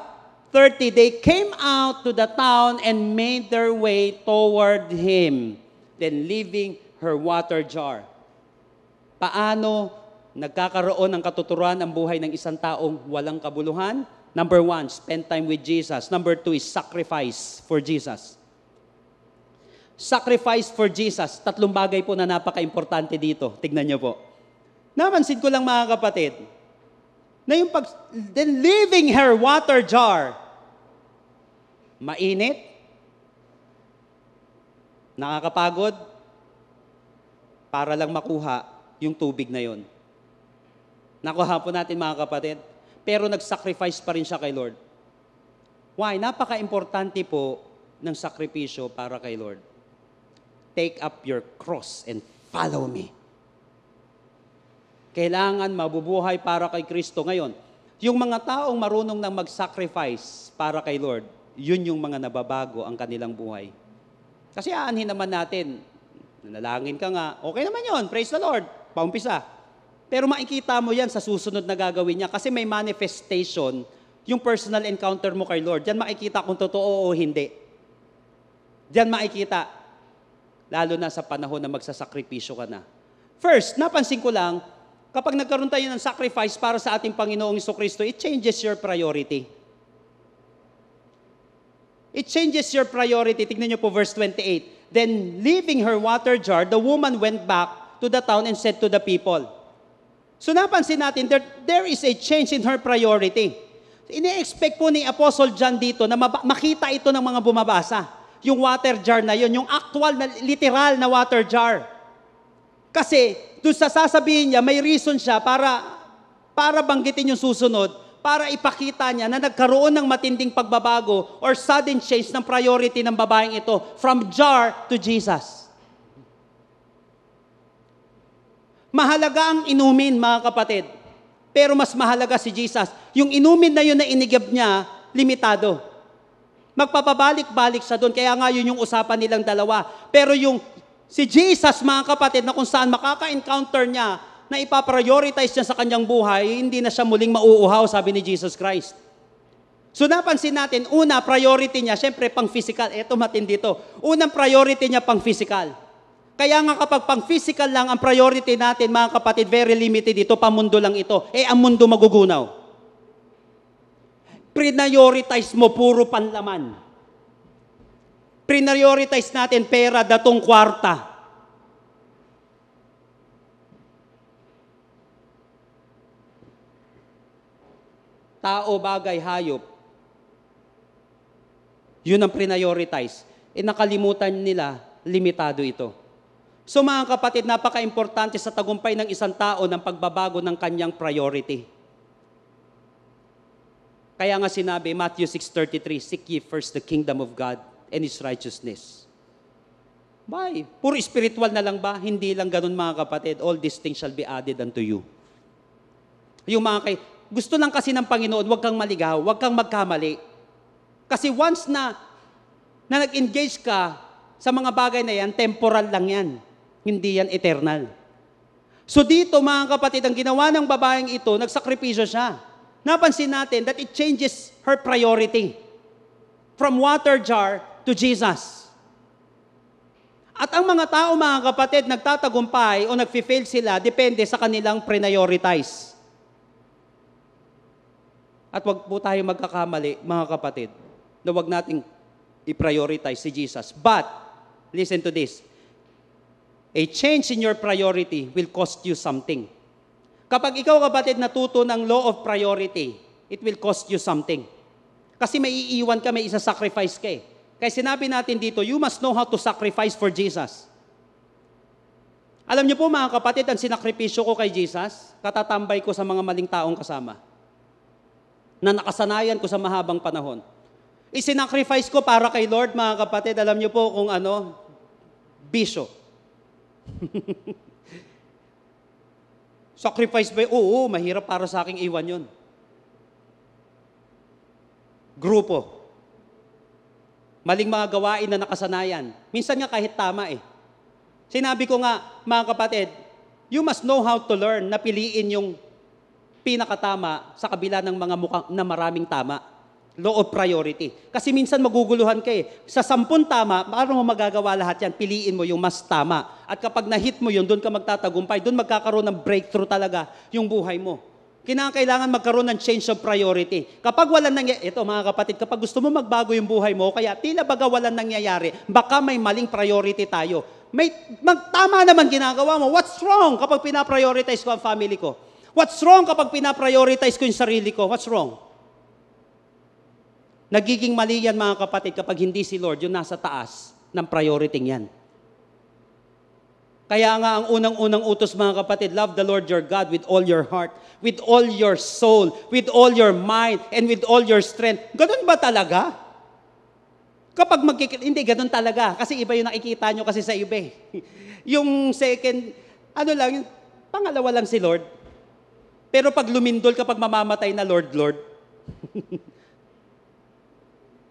30, they came out to the town and made their way toward him, then leaving her water jar. Paano nagkakaroon ng katuturan ang buhay ng isang taong walang kabuluhan? Number one, spend time with Jesus. Number two is sacrifice for Jesus. Sacrifice for Jesus. Tatlong bagay po na napaka-importante dito. Tignan niyo po. Napansin ko lang, mga kapatid, na yung then leaving her water jar, mainit, nakakapagod, para lang makuha yung tubig na yun. Nakuha po natin, mga kapatid, pero nag-sacrifice pa rin siya kay Lord. Why? Napaka-importante po ng sakripisyo para kay Lord. Take up your cross and follow me. Kailangan mabubuhay para kay Kristo ngayon. Yung mga taong marunong nang mag-sacrifice para kay Lord, yun yung mga nababago ang kanilang buhay. Kasi aanhin naman natin, nanalangin ka nga, okay naman yun, praise the Lord, paumpisa. Pero makikita mo yan sa susunod na gagawin niya kasi may manifestation yung personal encounter mo kay Lord. Diyan makikita kung totoo o hindi. Diyan makikita, lalo na sa panahon na magsasakripisyo ka na. First, napansin ko lang, kapag nagkaroon tayo ng sacrifice para sa ating Panginoong Jesucristo, it changes your priority. It changes your priority. Tignan niyo po verse 28. Then, leaving her water jar, the woman went back to the town and said to the people. So napansin natin, there is a change in her priority. Ine-expect po ni Apostle John dito na makita ito ng mga bumabasa. Yung water jar na yun, yung actual, na, literal na water jar. Kasi, doon sa sasabihin niya, may reason siya para banggitin yung susunod, para ipakita niya na nagkaroon ng matinding pagbabago or sudden change ng priority ng babaeng ito from jar to Jesus. Mahalaga ang inumin, mga kapatid. Pero mas mahalaga si Jesus. Yung inumin na yun na inigib niya, limitado. Magpapabalik-balik siya doon. Kaya nga yun yung usapan nilang dalawa. Pero yung si Jesus, mga kapatid, na kung saan makaka-encounter niya, na ipaprioritize niya sa kanyang buhay, hindi na siya muling mauuhaw, sabi ni Jesus Christ. So napansin natin, una, priority niya, syempre pang-physical. Eto matindi to. Unang priority niya pang-physical. Kaya nga kapag pang-physical lang, ang priority natin, mga kapatid, very limited ito, pamundo lang ito. Ang mundo magugunaw. Prioritize mo, puro panlaman. Prioritize natin pera, datong kwarta. Tao, bagay, hayop. Yun ang prioritize. Nakalimutan nila, limitado ito. So mga kapatid, napaka-importante sa tagumpay ng isang tao ng pagbabago ng kanyang priority. Kaya nga sinabi, Matthew 6:33, Seek ye first the kingdom of God and His righteousness. Why? Puro spiritual na lang ba? Hindi lang ganun mga kapatid. All these things shall be added unto you. Yung mga gusto lang kasi ng Panginoon, huwag kang maligaw, huwag kang magkamali. Kasi once na nag-engage ka sa mga bagay na yan, temporal lang yan. Hindi yan eternal. So dito, mga kapatid, ang ginawa ng babaeng ito, nagsakripisyo siya. Napansin natin that it changes her priority. From water jar to Jesus. At ang mga tao, mga kapatid, nagtatagumpay o nagfi-fail sila, depende sa kanilang prioritize. At wag po tayo magkakamali, mga kapatid, na wag nating i-prioritize si Jesus. But, listen to this. A change in your priority will cost you something. Kapag ikaw, kapatid, natuto ng law of priority, it will cost you something. Kasi may iiwan ka, may isa-sacrifice ka eh. Kaya sinabi natin dito, you must know how to sacrifice for Jesus. Alam niyo po, mga kapatid, ang sinakripisyo ko kay Jesus, katatambay ko sa mga maling taong kasama, na nakasanayan ko sa mahabang panahon. Isinacrifice ko para kay Lord, mga kapatid, alam niyo po kung ano, bisyo. Sacrifice ba? Oo, mahirap para sa aking iwan yun. Grupo. Maling mga gawain na nakasanayan. Minsan nga kahit tama eh. Sinabi ko nga, mga kapatid, you must know how to learn na piliin yung pinakatama sa kabila ng mga mukhang na maraming tama. Law of priority. Kasi minsan maguguluhan ka eh. Sa 10 tama, paano mo magagawa lahat yan? Piliin mo yung mas tama. At kapag na-hit mo yun, doon ka magtatagumpay. Doon magkakaroon ng breakthrough talaga yung buhay mo. Kailangan magkaroon ng change of priority. Kapag walang nangyayari, ito mga kapatid, kapag gusto mo magbago yung buhay mo, kaya tila baga walang nangyayari, baka may maling priority tayo. May magtama naman ginagawa mo. What's wrong kapag pinaprioritize ko ang family ko? What's wrong kapag pinaprioritize ko yung sarili ko? What's wrong? Nagiging mali yan, mga kapatid, kapag hindi si Lord yung nasa taas ng priority yan. Kaya nga ang unang-unang utos, mga kapatid, love the Lord your God with all your heart, with all your soul, with all your mind, and with all your strength. Ganun ba talaga? Kapag magkikita, hindi, ganun talaga. Kasi iba yung nakikita nyo kasi sa iba. Yung second, ano lang, yung pangalawa lang si Lord. Pero pag lumindol, kapag mamamatay na Lord, Lord.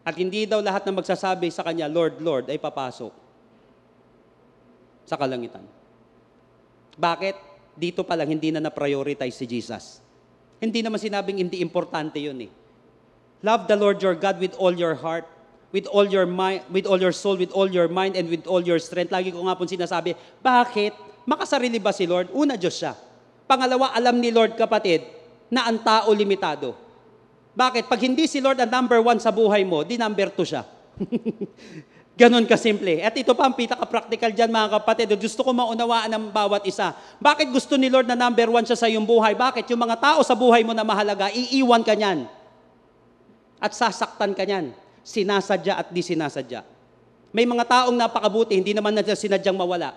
At hindi daw lahat na magsasabi sa kanya, Lord, Lord, ay papasok sa kalangitan. Bakit? Dito pa lang, hindi na na-prioritize si Jesus. Hindi naman sinabing hindi importante yun eh. Love the Lord your God with all your heart, with all your mind, with all your soul, with all your mind, and with all your strength. Lagi ko nga po sinasabi, bakit? Makasarili ba si Lord? Una, Diyos siya. Pangalawa, alam ni Lord, kapatid, na ang tao limitado. Bakit? Pag hindi si Lord ang number one sa buhay mo, di number two siya. Ganon kasimple. At ito pa ang pitaka-practical dyan, mga kapatid. Gusto ko maunawaan ang bawat isa. Bakit gusto ni Lord na number one siya sa iyong buhay? Bakit? Yung mga tao sa buhay mo na mahalaga, iiwan ka niyan. At sasaktan ka niyan. Sinasadya at di sinasadya. May mga taong napakabuti, hindi naman na sinadyang mawala.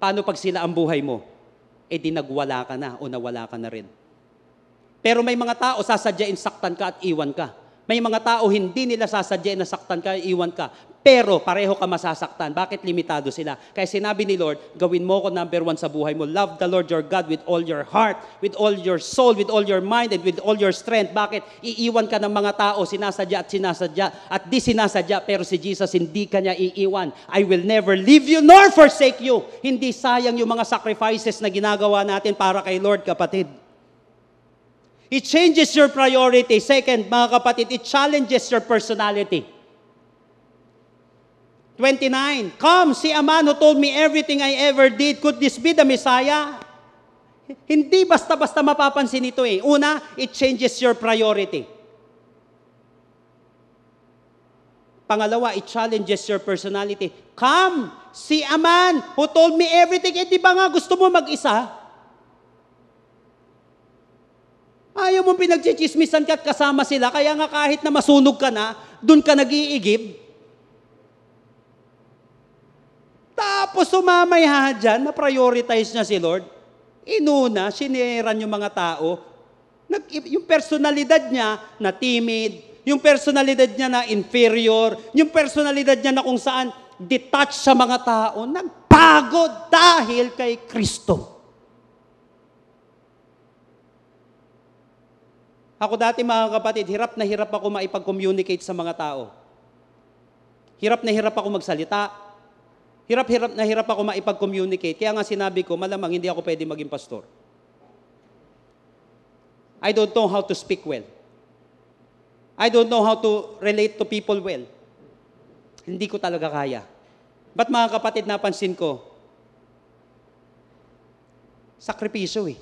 Paano pag sila ang buhay mo? E di nagwala ka na o nawala ka na rin. Pero may mga tao sasadyain saktan ka at iwan ka. May mga tao hindi nila sasadyain na saktan ka at iwan ka. Pero pareho ka masasaktan. Bakit limitado sila? Kaya sinabi ni Lord, gawin mo ko number one sa buhay mo. Love the Lord your God with all your heart, with all your soul, with all your mind, and with all your strength. Bakit? Iiwan ka ng mga tao, sinasadya at di sinasadya. Pero si Jesus, hindi ka niya iiwan. I will never leave you nor forsake you. Hindi sayang yung mga sacrifices na ginagawa natin para kay Lord, kapatid. It changes your priority. Second, mga kapatid, it challenges your personality. 29, come, see a man who told me everything I ever did. Could this be the Messiah? Hindi basta-basta mapapansin ito eh. Una, it changes your priority. Pangalawa, it challenges your personality. Come, see a man who told me everything. Eh, di ba nga gusto mo mag-isa? Ayaw mong pinagchichismisan ka at kasama sila. Kaya nga kahit na masunog ka na, dun ka nag-iigib. Tapos sumamaya dyan, na-prioritize niya si Lord. Inuna, sineran yung mga tao. Yung personalidad niya na timid, yung personalidad niya na inferior, yung personalidad niya na kung saan detached sa mga tao, nagpagod dahil kay Kristo. Ako dati, mga kapatid, hirap na hirap ako maipag-communicate sa mga tao. Hirap na hirap ako magsalita. Hirap-hirap na hirap ako maipag-communicate. Kaya nga sinabi ko, malamang hindi ako pwede maging pastor. I don't know how to speak well. I don't know how to relate to people well. Hindi ko talaga kaya. But mga kapatid, napansin ko, sakripisyo eh.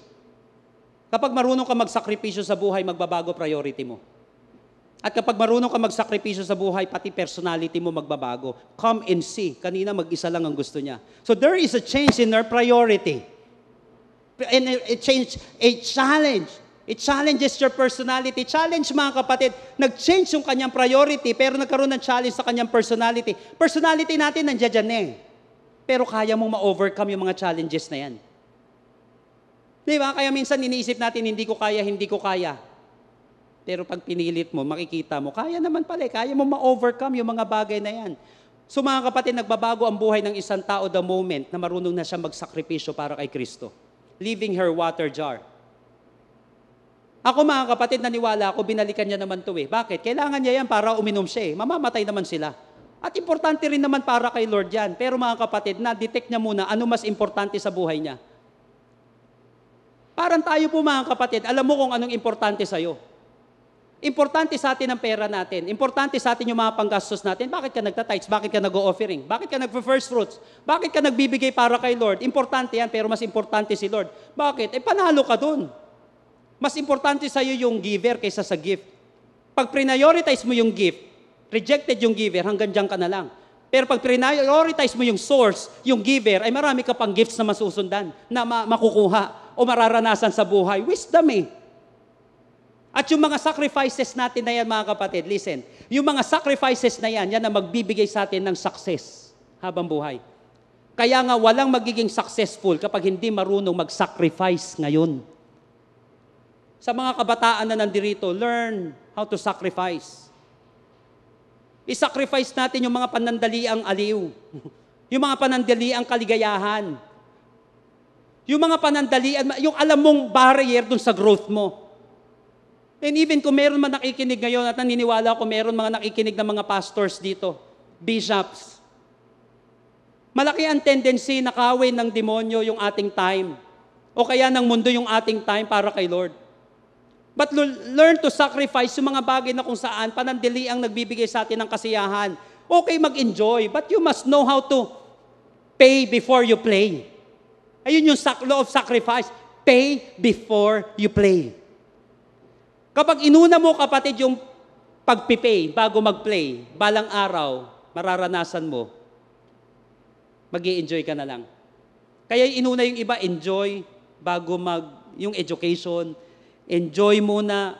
Kapag marunong ka magsakripisyo sa buhay, magbabago priority mo. At kapag marunong ka magsakripisyo sa buhay, pati personality mo magbabago. Come and see. Kanina mag-isa lang ang gusto niya. So there is a change in our priority. And a challenge. It challenges your personality. Challenge, mga kapatid. Nag-change yung kanyang priority, pero nagkaroon ng challenge sa kanyang personality. Personality natin nandiyan dyan eh. Pero kaya mong ma-overcome yung mga challenges na yan. Di ba? Kaya minsan iniisip natin, hindi ko kaya. Pero pag pinilit mo, makikita mo, kaya naman pala, kaya mo ma-overcome yung mga bagay na yan. So mga kapatid, nagbabago ang buhay ng isang tao the moment na marunong na siya magsakripisyo para kay Kristo. Leaving her water jar. Ako, mga kapatid, naniwala ako, binalikan niya naman ito eh. Bakit? Kailangan niya yan para uminom siya eh. Mamamatay naman sila. At importante rin naman para kay Lord yan. Pero mga kapatid, na-detect niya muna ano mas importante sa buhay niya. Parang tayo po, mga kapatid, alam mo kung anong importante sa'yo. Importante sa atin ang pera natin. Importante sa atin yung mga panggastos natin. Bakit ka nagtatites? Bakit ka nag-o-offering? Bakit ka nag-first fruits? Bakit ka nagbibigay para kay Lord? Importante yan, pero mas importante si Lord. Bakit? Eh, panalo ka dun. Mas importante sa'yo yung giver kaysa sa gift. Pag prioritize mo yung gift, rejected yung giver, hanggang dyan ka na lang. Pero pag prioritize mo yung source, yung giver, ay marami ka pang gifts na masusundan, na makukuha o mararanasan sa buhay. Wisdom eh. At yung mga sacrifices natin na yan, mga kapatid, listen, yung mga sacrifices na yan, yan ang magbibigay sa atin ng success habang buhay. Kaya nga walang magiging successful kapag hindi marunong mag-sacrifice ngayon. Sa mga kabataan na nandirito, learn how to sacrifice. I-sacrifice natin yung mga panandaliang aliw. Yung mga panandaliang kaligayahan. Yung mga panandalian, yung alam mong barrier dun sa growth mo. And even kung meron man nakikinig ngayon, at naniniwala ko meron mga nakikinig ng mga pastors dito, bishops. Malaki ang tendency na kawin ng demonyo yung ating time. O kaya ng mundo yung ating time para kay Lord. But learn to sacrifice yung mga bagay na kung saan panandali ang nagbibigay sa atin ng kasiyahan. Okay mag-enjoy, but you must know how to pay before you play. Ayun yung law of sacrifice. Pay before you play. Kapag inuna mo, kapatid, yung pagpipay bago mag-play, balang araw, mararanasan mo, mag-i-enjoy ka na lang. Kaya inuna yung iba, enjoy bago yung education, enjoy muna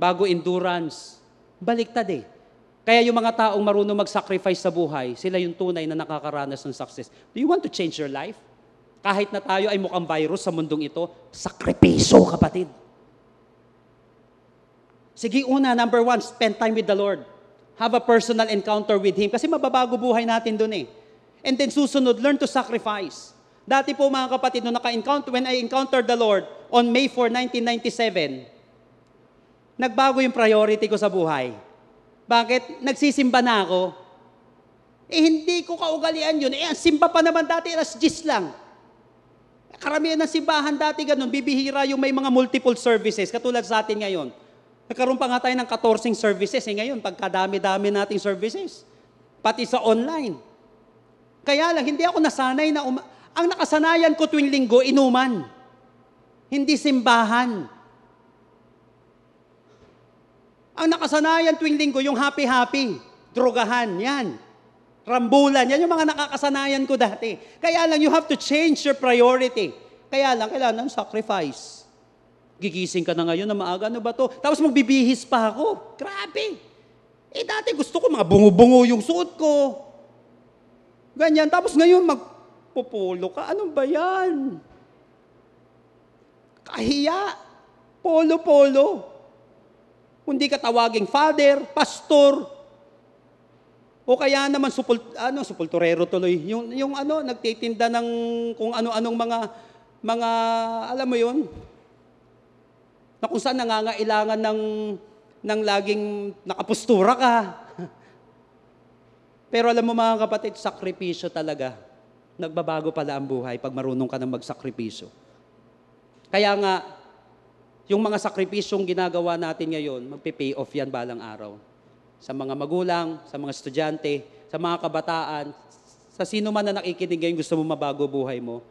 bago endurance. Baliktad eh. Kaya yung mga taong marunong mag-sacrifice sa buhay, sila yung tunay na nakakaranas ng success. Do you want to change your life? Kahit na tayo ay mukhang virus sa mundong ito, sakripiso, kapatid. Sige, una, number one, spend time with the Lord. Have a personal encounter with Him. Kasi mababago buhay natin dun eh. And then susunod, learn to sacrifice. Dati po mga kapatid, when I encountered the Lord on May 4, 1997, nagbago yung priority ko sa buhay. Bakit? Nagsisimba na ako. Eh hindi ko kaugalian yun. Eh simba pa naman dati, alas 10 lang. Karamihan ng simbahan dati ganun, bibihira yung may mga multiple services, katulad sa atin ngayon. Nagkaroon pa nga tayo ng 14 services. Eh ngayon, pagkadami-dami nating services. Pati sa online. Kaya lang, hindi ako nasanay na ang nakasanayan ko tuwing linggo, inuman. Hindi simbahan. Ang nakasanayan tuwing linggo, yung happy-happy. Drogahan, yan. Rambulan, yan yung mga nakakasanayan ko dati. Kaya lang, you have to change your priority. Kaya lang, kailangan sacrifice. Gigising ka na ngayon na maaga, ano ba to? Tapos magbibihis pa ako. Grabe. Eh dati gusto ko, mga bungo-bungo yung suot ko. Ganyan. Tapos ngayon, polo ka? Ano ba yan? Kahiya. Polo-polo. Kundi ka tawaging father, pastor. O kaya naman, supulturero tuloy. Yung nagtitinda ng kung ano-anong mga, alam mo yun? Na kung saan nangangailangan ng laging nakapustura ka. Pero alam mo mga kapatid, sakripisyo talaga. Nagbabago pala ang buhay pag marunong ka ng magsakripisyo. Kaya nga, yung mga sakripisyong ginagawa natin ngayon, magpipay off yan balang araw. Sa mga magulang, sa mga estudyante, sa mga kabataan, sa sino man na nakikinig ngayon, gusto mo mabago buhay mo.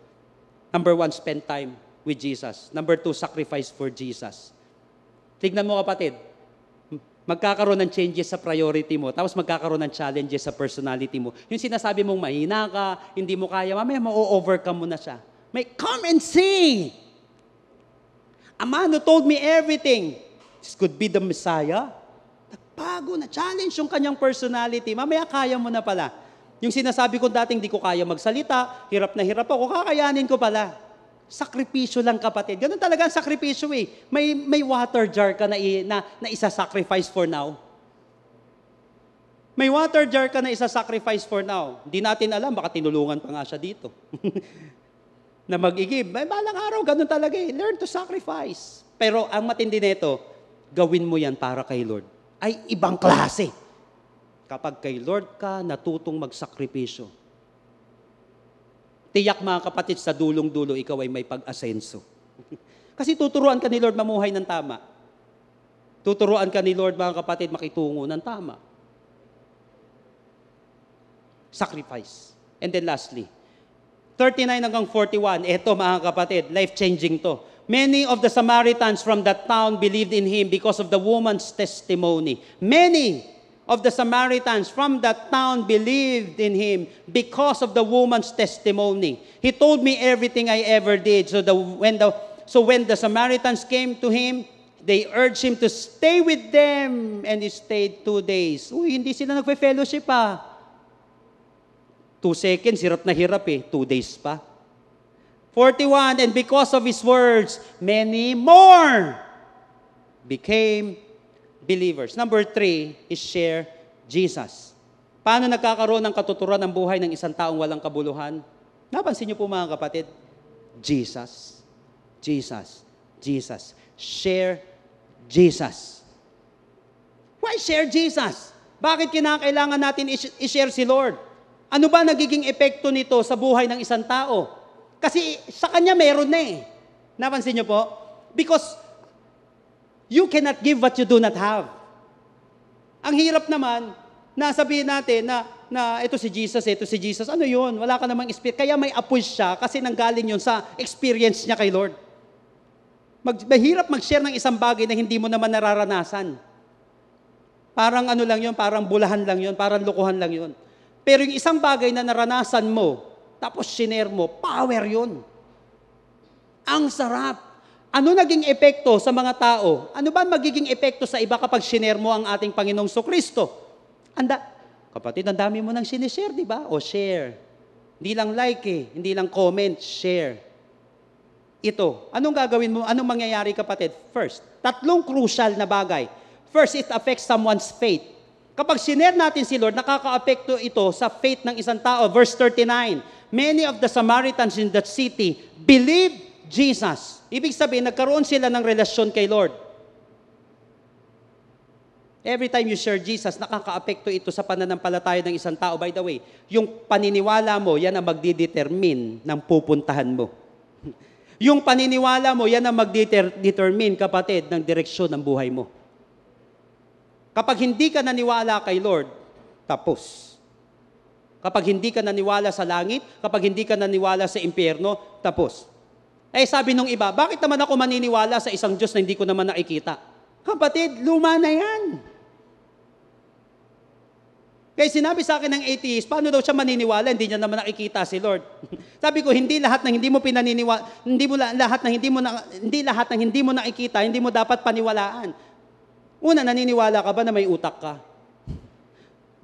Number one, spend time with Jesus. Number two, sacrifice for Jesus. Tignan mo kapatid, magkakaroon ng changes sa priority mo, tapos magkakaroon ng challenges sa personality mo. Yung sinasabi mong mahina ka, hindi mo kaya, mamaya ma-overcome mo na siya. May come and see! A man who told me everything. This could be the Messiah. Nagbago na, challenge yung kanyang personality. Mamaya kaya mo na pala. Yung sinasabi ko dating, di ko kaya magsalita, hirap na hirap ako, kakayanin ko pala. Sakripisyo lang kapatid. Ganun talaga ang sakripisyo eh. May water jar ka na isa-sacrifice for now. May water jar ka na isa-sacrifice for now. Hindi natin alam, baka tinulungan pa nga siya dito. na mag-igib. May balang araw, ganun talaga eh. Learn to sacrifice. Pero ang matindi nito, gawin mo yan para kay Lord. Ay ibang klase. Kapag kay Lord ka, natutong magsakripisyo. Tiyak mga kapatid, sa dulong-dulo, ikaw ay may pag-asenso. Kasi tuturuan ka ni Lord mamuhay ng tama. Tuturuan ka ni Lord mga kapatid makitungo ng tama. Sacrifice. And then lastly, 39 hanggang 41, eto mga kapatid, life-changing to. Many of the Samaritans from that town believed in Him because of the woman's testimony. He told me everything I ever did. So when the Samaritans came to him, they urged him to stay with them, and he stayed 2 days. Uy, hindi sila nagpe-fellowship pa. 2 seconds, hirap na hirap eh. 2 days pa. 41, and because of his words, many more became believers. Number 3 is share Jesus. Paano nagkakaroon ng katuturan ang buhay ng isang taong walang kabuluhan? Napansin niyo po mga kapatid, Jesus, Jesus, Jesus. Share Jesus. Why share Jesus? Bakit kinakailangan natin i-share si Lord? Ano ba nagiging epekto nito sa buhay ng isang tao? Kasi sa kanya meron na eh. Napansin niyo po? Because you cannot give what you do not have. Ang hirap naman, nasabihin natin na ito si Jesus, ano yun? Wala ka namang experience. Kaya may apoy siya kasi nanggaling yun sa experience niya kay Lord. Mahirap mag-share ng isang bagay na hindi mo naman nararanasan. Parang ano lang yun, parang bulahan lang yun, parang lukuhan lang yun. Pero yung isang bagay na naranasan mo, tapos siner mo, power yun. Ang sarap. Ano naging epekto sa mga tao? Ano ba magiging epekto sa iba kapag siner mo ang ating Panginoong Jesucristo? Kapatid, ang dami mo nang sinishare, di ba? O share. Hindi lang like eh, hindi lang comment, share. Ito, anong gagawin mo? Anong mangyayari kapatid? First, tatlong crucial na bagay. First, it affects someone's faith. Kapag sinare natin si Lord, nakaka-apekto ito sa faith ng isang tao. Verse 39, many of the Samaritans in that city believed Jesus. Ibig sabihin, nagkaroon sila ng relasyon kay Lord. Every time you share Jesus, nakaka-apekto ito sa pananampalataya ng isang tao. By the way, yung paniniwala mo, yan ang magdidetermine ng pupuntahan mo. Yung paniniwala mo, yan ang magdetermine, kapatid, ng direksyon ng buhay mo. Kapag hindi ka naniwala kay Lord, tapos. Kapag hindi ka naniwala sa langit, kapag hindi ka naniwala sa impyerno, tapos. Eh sabi nung iba, bakit naman ako maniniwala sa isang Diyos na hindi ko naman nakikita? Kapatid, luma na yan. Kaya sinabi sa akin ng atheist, paano daw siya maniniwala, hindi niya naman nakikita si Lord? Sabi ko, hindi lahat ng hindi mo nakikita, hindi mo dapat paniwalaan. Una, naniniwala ka ba na may utak ka?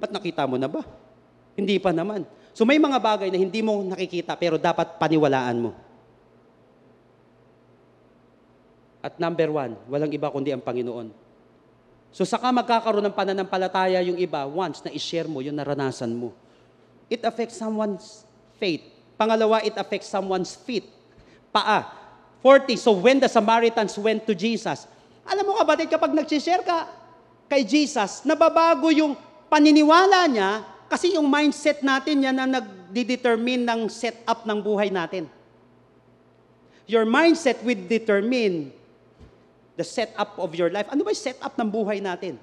Ba't nakita mo na ba? Hindi pa naman. So may mga bagay na hindi mo nakikita pero dapat paniwalaan mo. At number one, walang iba kundi ang Panginoon. So saka magkakaroon ng pananampalataya yung iba once na i-share mo yung naranasan mo. It affects someone's faith. Pangalawa, it affects someone's feet. Paa. 40, so when the Samaritans went to Jesus, alam mo kapatid, kapag nagsishare ka kay Jesus, nababago yung paniniwala niya kasi yung mindset natin yan na nagdedetermine ng setup ng buhay natin. Your mindset will determine the setup of your life. Ano ba yung setup ng buhay natin?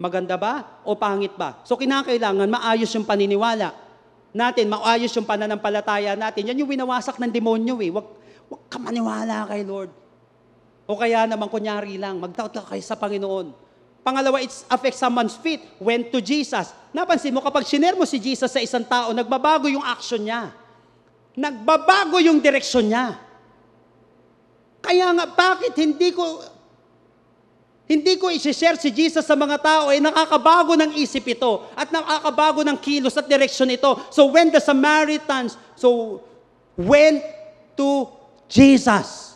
Maganda ba o pangit ba? So kinakailangan maayos yung paniniwala natin, maayos yung pananampalataya natin. Yan yung winawasak ng demonyo eh. Huwag ka maniwala kay Lord. O kaya naman, kunyari lang, mag-doubt ka kayo sa Panginoon. Pangalawa, it affects someone's faith. Went to Jesus. Napansin mo, kapag sinare mo si Jesus sa isang tao, nagbabago yung action niya. Nagbabago yung direksyon niya. Kaya nga, bakit hindi ko i-share si Jesus sa mga tao, nakakabago ng isip ito at nakakabago ng kilos at direksyon ito. So when the Samaritans went to Jesus,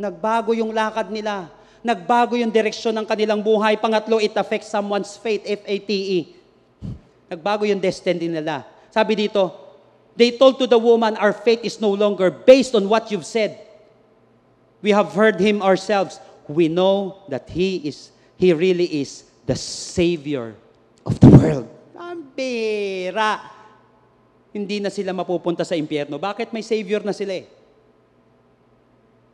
nagbago yung lakad nila. Nagbago yung direksyon ng kanilang buhay. Pangatlo, it affects someone's faith, F-A-T-E. Nagbago yung destiny nila. Sabi dito, they told to the woman, our faith is no longer based on what you've said. We have heard him ourselves. We know that he really is the Savior of the world. Ang bira. Hindi na sila mapupunta sa impyerno. Bakit may Savior na sila eh?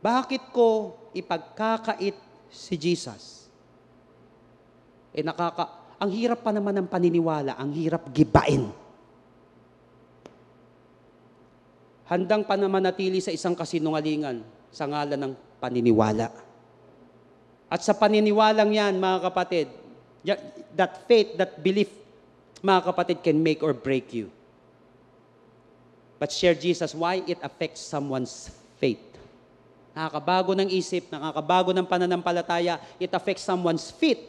Bakit ko ipagkakait si Jesus? Ang hirap pa naman ng paniniwala, ang hirap gibain. Handang pa naman natili sa isang kasinungalingan sa ngalan ng paniniwala. At sa paniniwalang yan, mga kapatid, that faith, that belief, mga kapatid, can make or break you. But share Jesus, why it affects someone's faith. Nakakabago ng isip, nakakabago ng pananampalataya, it affects someone's faith.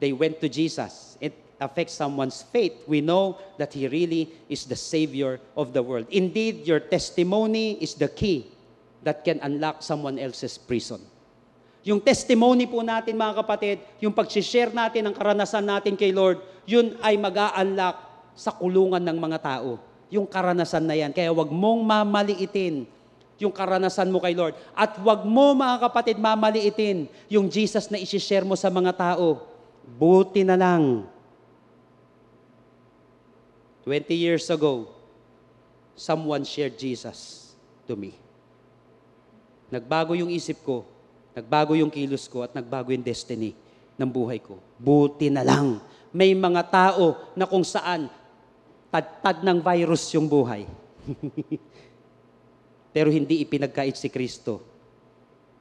They went to Jesus. It affects someone's faith. We know that He really is the Savior of the world. Indeed, your testimony is the key that can unlock someone else's prison. Yung testimony po natin, mga kapatid, yung pag-share natin ng karanasan natin kay Lord, yun ay mag-a-unlock sa kulungan ng mga tao. Yung karanasan na yan. Kaya wag mong mamaliitin yung karanasan mo kay Lord. At wag mo, mga kapatid, mamaliitin yung Jesus na isi-share mo sa mga tao. Buti na lang, 20 years ago, someone shared Jesus to me. Nagbago yung isip ko, nagbago yung kilos ko, at nagbago yung destiny ng buhay ko. Buti na lang, may mga tao na kung saan tad-tad ng virus yung buhay. Pero hindi ipinagkait si Kristo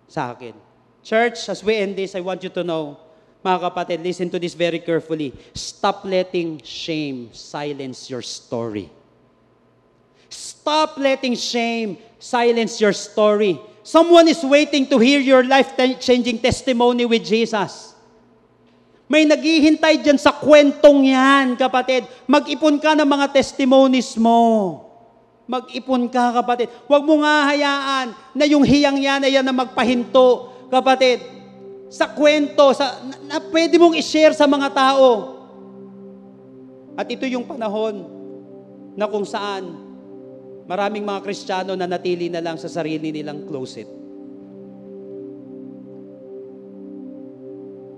sa akin. Church, as we end this, I want you to know, mga kapatid, listen to this very carefully. Stop letting shame silence your story. Stop letting shame silence your story. Someone is waiting to hear your life-changing testimony with Jesus. May naghihintay dyan sa kwentong yan, kapatid. Mag-ipon ka ng mga testimonies mo. Mag-ipon ka, kapatid. Huwag mo nga hayaan na yung hiyang yan ay yan na magpahinto, kapatid. Sa kwento, na pwede mong i-share sa mga tao. At ito yung panahon na kung saan maraming mga Kristiyano na natili na lang sa sarili nilang closet.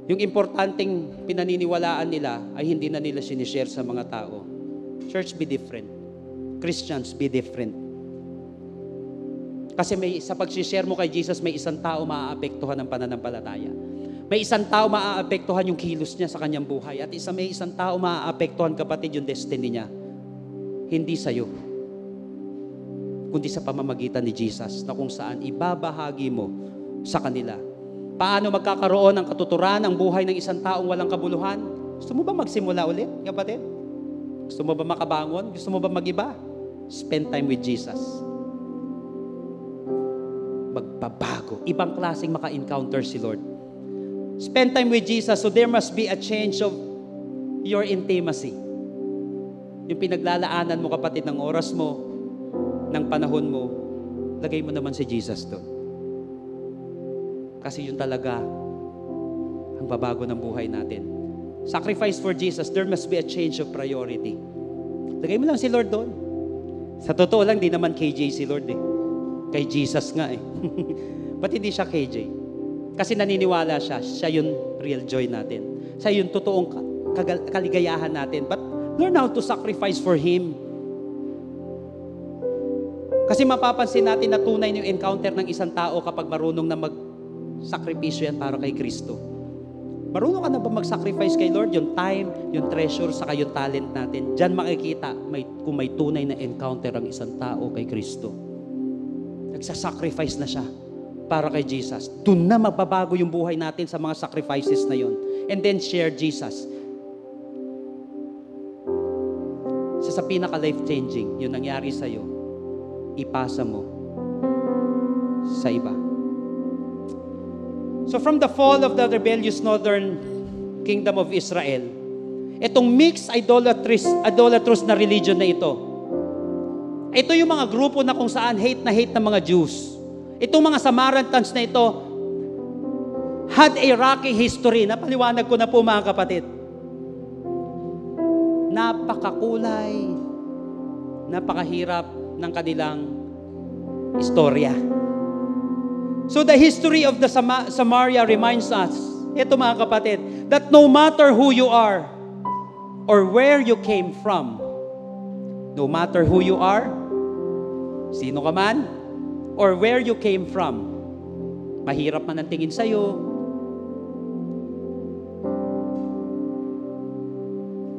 Yung importanteng pinaniniwalaan nila ay hindi na nila sinishare sa mga tao. Church, be different. Christians, be different. Kasi sa pag-share mo kay Jesus, may isang tao maaapektuhan ng pananampalataya. May isang tao maaapektuhan yung kilos niya sa kanyang buhay. At may isang tao maaapektuhan, kapatid, yung destiny niya. Hindi sa'yo, kundi sa pamamagitan ni Jesus na kung saan ibabahagi mo sa kanila. Paano magkakaroon ng katuturan ang buhay ng isang taong walang kabuluhan? Gusto mo ba magsimula ulit, kapatid? Gusto mo ba makabangon? Gusto mo ba magiba? Spend time with Jesus. Magbabago. Ibang klaseng maka-encounter si Lord. Spend time with Jesus, so there must be a change of your intimacy. Yung pinaglalaanan mo, kapatid, ng oras mo, ng panahon mo, lagay mo naman si Jesus doon. Kasi yun talaga ang babago ng buhay natin. Sacrifice for Jesus, there must be a change of priority. Lagay mo lang si Lord doon. Sa totoo lang, di naman KJ si Lord eh. Kay Jesus nga eh. Ba't hindi siya KJ? Kasi naniniwala siya, siya yung real joy natin. Siya yung totoong kaligayahan natin. But learn how to sacrifice for Him. Kasi mapapansin natin na tunay yung encounter ng isang tao kapag marunong na mag-sakripisyo yan para kay Kristo. Marunong ka na ba mag-sacrifice kay Lord? Yung time, yung treasure, saka yung talent natin. Diyan makikita kung may tunay na encounter ang isang tao kay Kristo. Nagsasacrifice na siya para kay Jesus. Doon na magbabago yung buhay natin sa mga sacrifices na yon. And then share Jesus. Sa pinaka-life-changing, yung nangyari sa'yo, ipasa mo sa iba. So from the fall of the rebellious northern kingdom of Israel, itong mixed idolatrous na religion na ito, ito yung mga grupo na kung saan hate ng mga Jews. Itong mga Samaritans na ito had a rocky history. Napaliwanag ko na po, mga kapatid. Napakakulay, napakahirap ng kanilang istorya. So the history of the Samaria reminds us, ito, mga kapatid, that no matter who you are or where you came from, no matter who you are, sino ka man, or where you came from, mahirap man ang tingin sa'yo,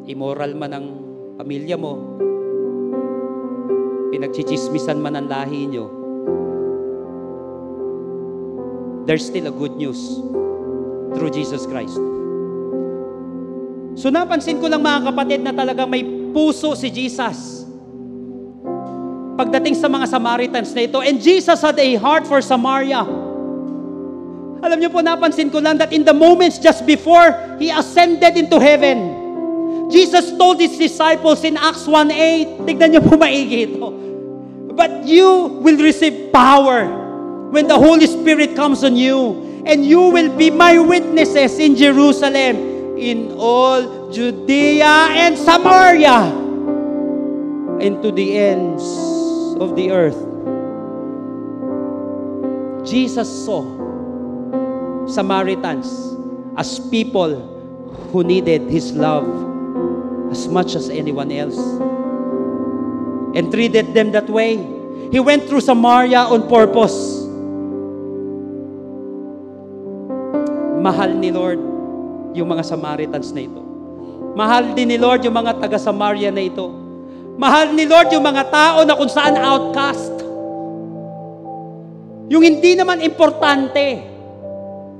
immoral man ang pamilya mo, pinagchichismisan man ang lahi nyo, there's still a good news through Jesus Christ. So napansin ko lang, mga kapatid, na talagang may puso si Jesus pagdating sa mga Samaritans na ito. And Jesus had a heart for Samaria. Alam nyo po, napansin ko lang that in the moments just before He ascended into heaven, Jesus told His disciples in Acts 1:8, tignan niyo po maigi ito, "But you will receive power when the Holy Spirit comes on you, and you will be my witnesses in Jerusalem, in all Judea and Samaria, and to the ends of the earth. Jesus saw Samaritans as people who needed His love as much as anyone else, and treated them that way. He went through Samaria on purpose. Mahal ni Lord yung mga Samaritans na ito. Mahal din ni Lord yung mga taga-Samaria na ito. Mahal ni Lord yung mga tao na kung saan outcast. Yung hindi naman importante.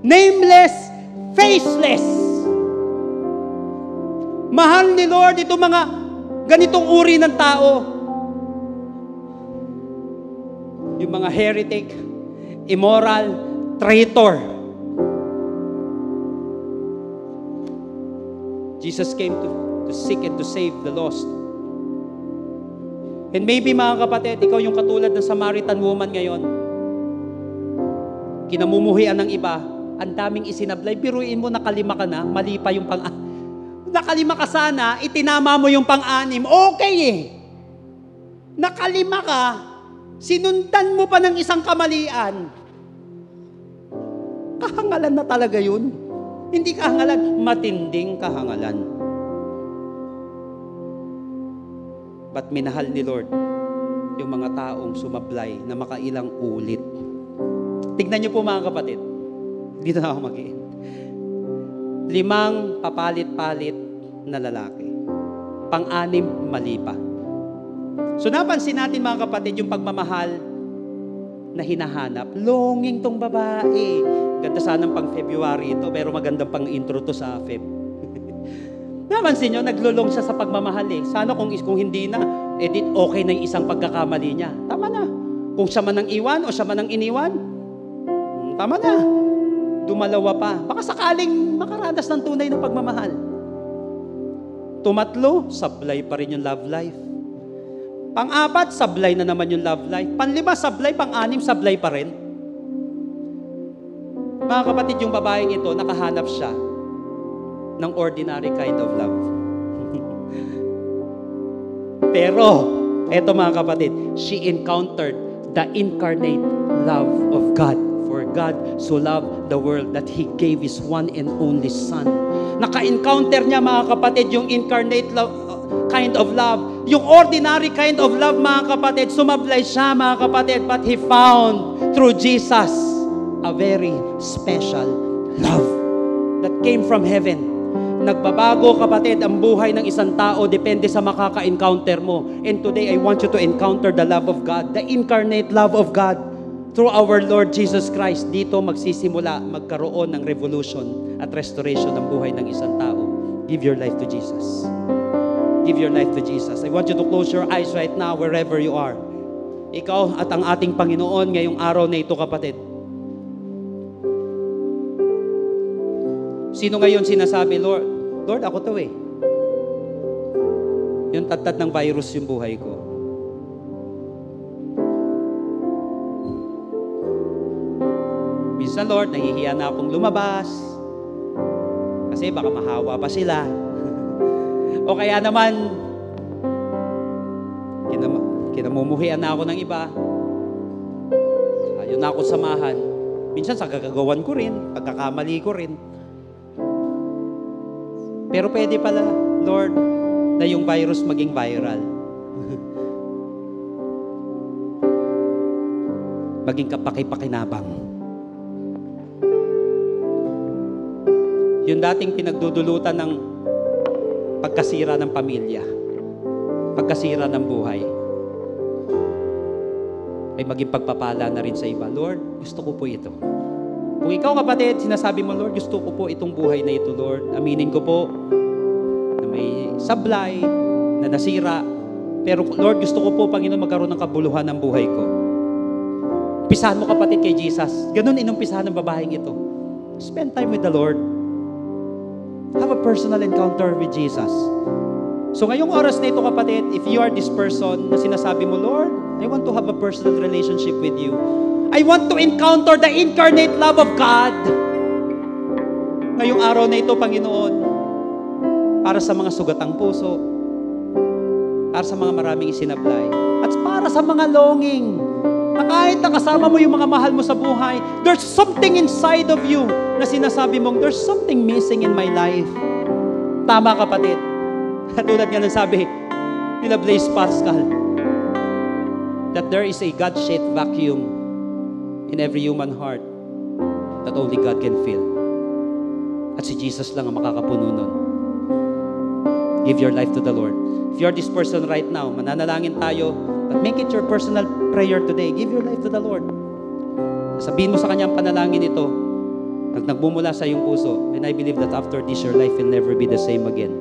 Nameless, faceless. Mahal ni Lord itong mga ganitong uri ng tao. Yung mga heretic, immoral, traitor. Jesus came to seek and to save the lost. And maybe, mga kapatid, ikaw yung katulad ng Samaritan woman ngayon. Kinamumuhian ng iba, ang daming isinablay. Biruin mo, nakalima ka na, mali pa yung pang-anim. Nakalima ka sana, itinama mo yung pang-anim. Okay eh. Nakalima ka, sinundan mo pa ng isang kamalian. Kahangalan na talaga yun. Hindi kahangalan, matinding kahangalan. But minahal ni Lord yung mga taong sumablay na makailang ulit. Tignan niyo po mga kapatid. Dito na ako mag-iin. 5 papalit-palit na lalaki. Pang-anim, mali pa. So napansin natin mga kapatid yung pagmamahal na hinahanap. Longing tong babae. Ganda sanang pang February ito, pero magandang pang intro to sa Feb. Napansin nyo, naglulong siya sa pagmamahal eh. Sana kung hindi na, edit okay na yung isang pagkakamali niya. Tama na. Kung siya man ang iwan o siya man ang iniwan, tama na. Dumalawa pa. Baka sakaling makaranas ng tunay na pagmamahal. Tumatlo, sablay pa rin yung love life. Pang-apat, sablay na naman yung love life. Pang-lima, sablay. Pang-anim, sablay pa rin. Mga kapatid, yung babaeng ito, nakahanap siya ng ordinary kind of love. Pero, eto mga kapatid, she encountered the incarnate love of God. For God so loved the world that He gave His one and only Son. Naka-encounter niya mga kapatid yung incarnate love, kind of love. Yung ordinary kind of love mga kapatid, sumablay siya mga kapatid, but he found through Jesus a very special love that came from heaven. Nagbabago, kapatid, ang buhay ng isang tao depende sa makaka-encounter mo. And today, I want you to encounter the love of God, the incarnate love of God through our Lord Jesus Christ. Dito magsisimula, magkaroon ng revolution at restoration ng buhay ng isang tao. Give your life to Jesus. Give your life to Jesus. I want you to close your eyes right now wherever you are. Ikaw at ang ating Panginoon ngayong araw na ito, kapatid. Sino ngayon sinasabi, Lord, Lord, ako to eh. Yung tatat ng virus yung buhay ko. Minsan, Lord, nahihiya na akong lumabas. Kasi baka mahawa pa sila. O kaya naman, kinamumuhian na ako ng iba. Ayaw na ako samahan. Minsan, sa gagawan ko rin, pagkakamali ko rin. Pero pwede pala, Lord, na yung virus maging viral. Maging kapaki-pakinabang. Yung dating pinagdudulutan ng pagkasira ng pamilya, pagkasira ng buhay, ay maging pagpapala na rin sa iba. Lord, gusto ko po ito. Kung ikaw, kapatid, sinasabi mo, Lord, gusto ko po itong buhay na ito, Lord. Aminin ko po na may sablay, na nasira. Pero, Lord, gusto ko po, Panginoon, magkaroon ng kabuluhan ng buhay ko. Umpisahan mo, kapatid, kay Jesus. Ganun inumpisahan ng babaeng ito. Spend time with the Lord. Have a personal encounter with Jesus. So, ngayong oras na ito, kapatid, if you are this person na sinasabi mo, Lord, I want to have a personal relationship with you. I want to encounter the incarnate love of God. Ngayong araw na ito, Panginoon, para sa mga sugatang puso, para sa mga maraming isinablay, at para sa mga longing, na kahit nakasama mo yung mga mahal mo sa buhay, there's something inside of you na sinasabi mong, there's something missing in my life. Tama kapatid. Katulad nga nang sabi nila Blaise Pascal, that there is a God-shaped vacuum in every human heart that only God can fill. At si Jesus lang ang makakapuno nun. Give your life to the Lord. If you're this person right now, mananalangin tayo, but make it your personal prayer today. Give your life to the Lord. Sabihin mo sa Kanya ang panalangin ito, nagbumula sa iyong puso, and I believe that after this, your life will never be the same again.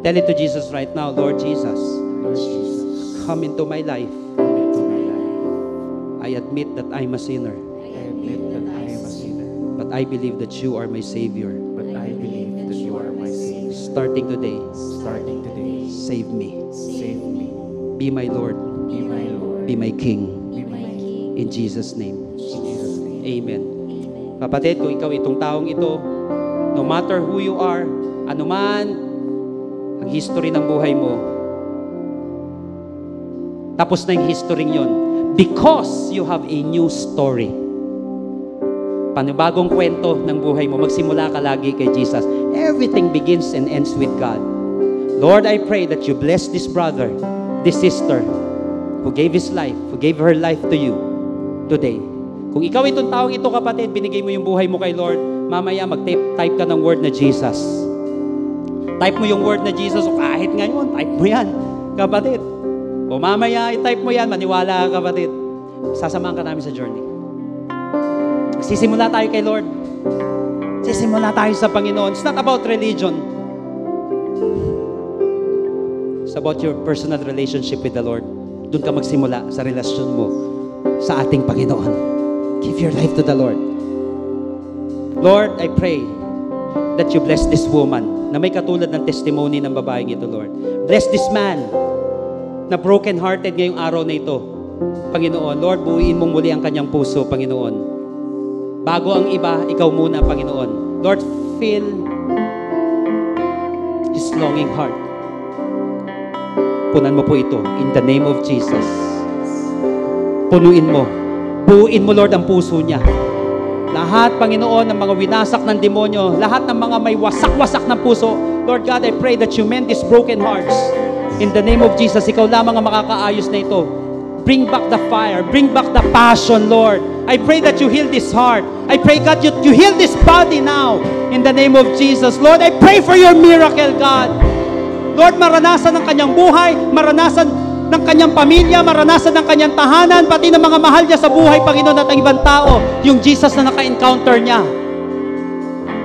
Tell it to Jesus right now, Lord Jesus, come into my life. I admit that I'm a sinner. But I believe that You are my Savior. Starting today, save me. Be my Lord. Be my King. In Jesus' name. Amen. Kapatid, kung ikaw itong taong ito, no matter who you are, anuman ang history ng buhay mo, tapos na yung history yun. Because you have a new story. Panibagong kwento ng buhay mo, magsimula ka lagi kay Jesus. Everything begins and ends with God. Lord, I pray that You bless this brother, this sister, who gave his life, who gave her life to You today. Kung ikaw itong taong ito, kapatid, binigay mo yung buhay mo kay Lord, mamaya mag-type ka ng word na Jesus. Type mo yung word na Jesus, o kahit ngayon, type mo yan, kapatid. O mamaya, i-type mo yan, maniwala ka, kapatid. Sasamahan ka namin sa journey. Magsisimula tayo kay Lord. Sisimula tayo sa Panginoon. It's not about religion. It's about your personal relationship with the Lord. Doon ka magsimula sa relasyon mo sa ating Panginoon. Give your life to the Lord. Lord, I pray that You bless this woman na may katulad ng testimony ng babaeng ito, Lord. Bless this man na broken-hearted ngayong araw na ito, Panginoon. Lord, buuin mong muli ang kanyang puso, Panginoon. Bago ang iba, Ikaw muna, Panginoon. Lord, fill his longing heart. Punan mo po ito in the name of Jesus. Punuin mo. Buuin mo, Lord, ang puso niya. Lahat, Panginoon, ng mga winasak ng demonyo, lahat ng mga may wasak-wasak ng puso, Lord God, I pray that You mend these broken hearts. In the name of Jesus, Ikaw lamang ang makakaayos na ito. Bring back the fire. Bring back the passion, Lord. I pray that You heal this heart. I pray, God, you heal this body now. In the name of Jesus. Lord, I pray for Your miracle, God. Lord, maranasan ng kanyang buhay, maranasan ng kanyang pamilya, maranasan ng kanyang tahanan, pati ng mga mahal niya sa buhay, Panginoon, at ang ibang tao, yung Jesus na naka-encounter niya.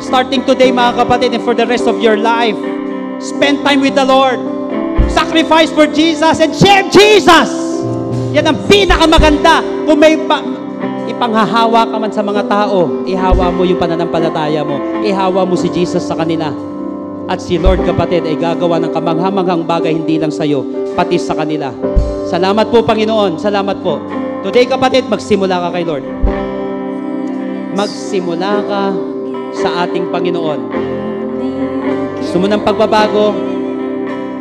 Starting today, mga kapatid, and for the rest of your life, spend time with the Lord. Sacrifice for Jesus and share Jesus. Yan ang pinakamaganda. Kung may ipanghahawa ka man sa mga tao, ihawa mo yung pananampalataya mo. Ihawa mo si Jesus sa kanila. At si Lord, kapatid, ay gagawa ng kamanghamanghang bagay hindi lang sa'yo, pati sa kanila. Salamat po, Panginoon. Salamat po. Today, kapatid, magsimula ka kay Lord. Magsimula ka sa ating Panginoon. Gusto mo ng pagbabago?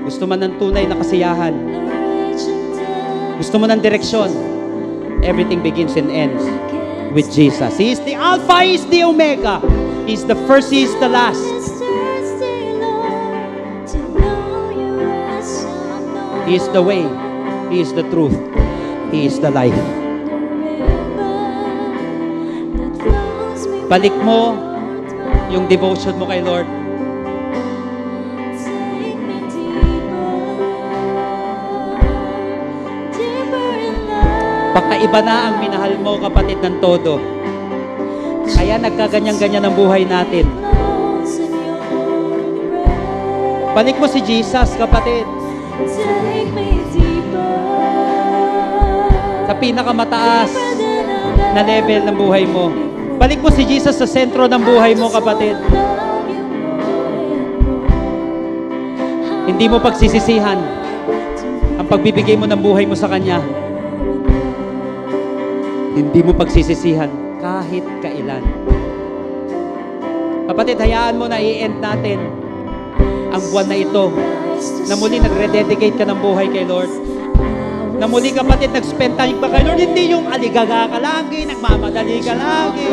Gusto man ng tunay na kasiyahan? Gusto mo ng direksyon? Everything begins and ends with Jesus. He is the Alpha, He is the Omega. He is the first, He is the last. He is the way, He is the truth, He is the life. Balik mo yung devotion mo kay Lord. Pakaiba na ang minahal mo, kapatid, ng todo. Kaya nagkaganyan-ganyan ang buhay natin. Balik mo si Jesus, kapatid. Sa pinakamataas na level ng buhay mo. Balik mo si Jesus sa sentro ng buhay mo, kapatid. Hindi mo pagsisisihan ang pagbibigay mo ng buhay mo sa Kanya. Hindi mo pagsisisihan kahit kailan. Kapatid, hayaan mo na i-end natin ang buwan na ito na muli nag-rededicate ka ng buhay kay Lord. Na muli, kapatid, nag-spend time pa kay Lord. Hindi yung aligaga ka lagi, nagmamadali ka lagi.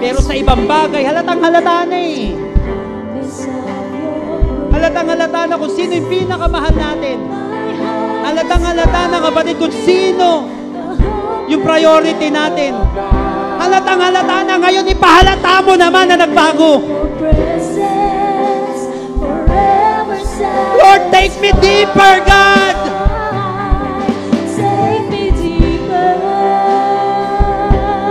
Pero sa ibang bagay, halatang halata na eh. Halatang halata na kung sino yung pinakamahal natin. Halatang halata na, kapatid, kung sino yung priority natin. Halatang halata na ngayon, ipahalata mo naman na nagbago. Lord, take me deeper, God! Take me deeper.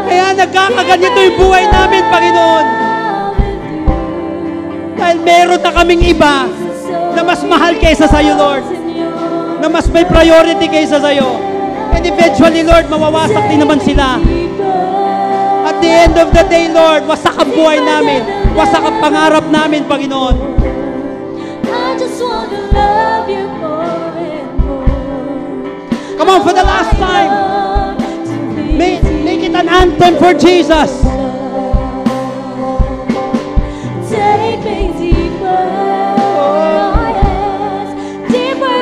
Kaya nagkakaganito yung buhay namin, Panginoon. Dahil meron na kaming iba na mas mahal kaysa sa'yo, Lord. Na mas may priority kaysa sa'yo. And eventually, Lord, mawawasak din naman sila. At the end of the day, Lord, wasak ang buhay namin. Wasak ang pangarap namin, Panginoon. Come on, for the last time, make it an anthem for Jesus. Take me deeper.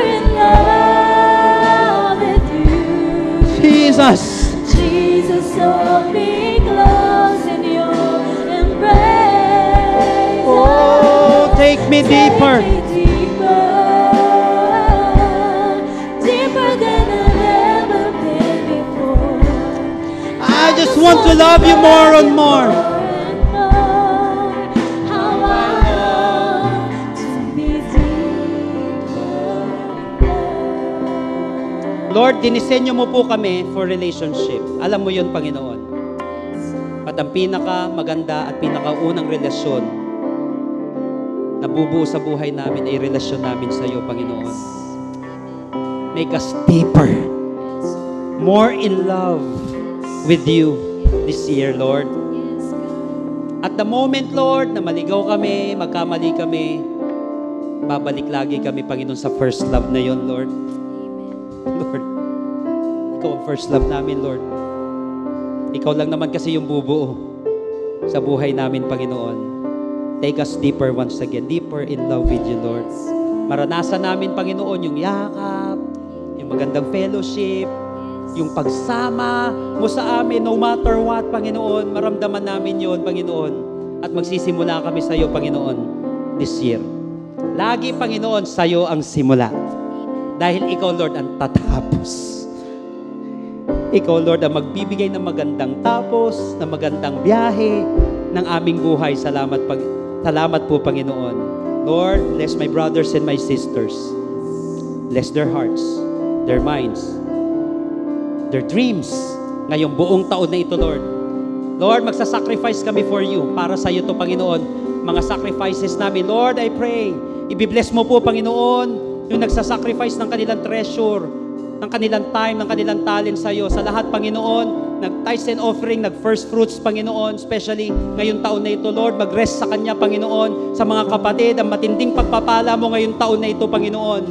Jesus, hold me close in your embrace. Oh, take me deeper. Deeper than I've ever been before. I just want to love you more and more. Lord, dinisenyo mo po kami for relationship. Alam mo yun, Panginoon. At ang pinakamaganda at pinakaunang relasyon na bubuo sa buhay namin ay relasyon namin sa iyo, Panginoon. Make us deeper, more in love with you this year, Lord. At the moment, Lord, na maligaw kami, magkamali kami, babalik lagi kami, Panginoon, sa first love na yun, Lord. Lord, ikaw ang first love namin, Lord. Ikaw lang naman kasi yung bubuo sa buhay namin, Panginoon. Take us deeper once again, deeper in love with you, Lord. Maranasan namin, Panginoon, yung yakap, yung magandang fellowship, yung pagsama mo sa amin, no matter what, Panginoon. Maramdaman namin yun, Panginoon. At magsisimula kami sa iyo, Panginoon, this year. Lagi, Panginoon, sa iyo ang simula. Dahil ikaw, Lord, ang tatapos. Ikaw, Lord, ang magbibigay ng magandang tapos, ng magandang biyahe ng aming buhay. Salamat po, Panginoon. Lord, bless my brothers and my sisters. Bless their hearts, their minds, their dreams. Ngayong buong taon na ito, Lord. Lord, magsasacrifice kami for you. Para sa iyo to, Panginoon. Mga sacrifices namin. Lord, I pray, ibibless mo po, Panginoon, yung nagsasacrifice ng kanilang treasure, ng kanilang time, ng kanilang talent sa iyo. Sa lahat, Panginoon, nag-tithes and offering, nag-first fruits, Panginoon, especially ngayong taon na ito, Lord, mag-rest sa Kanya, Panginoon. Sa mga kapatid, ang matinding pagpapala mo ngayong taon na ito, Panginoon.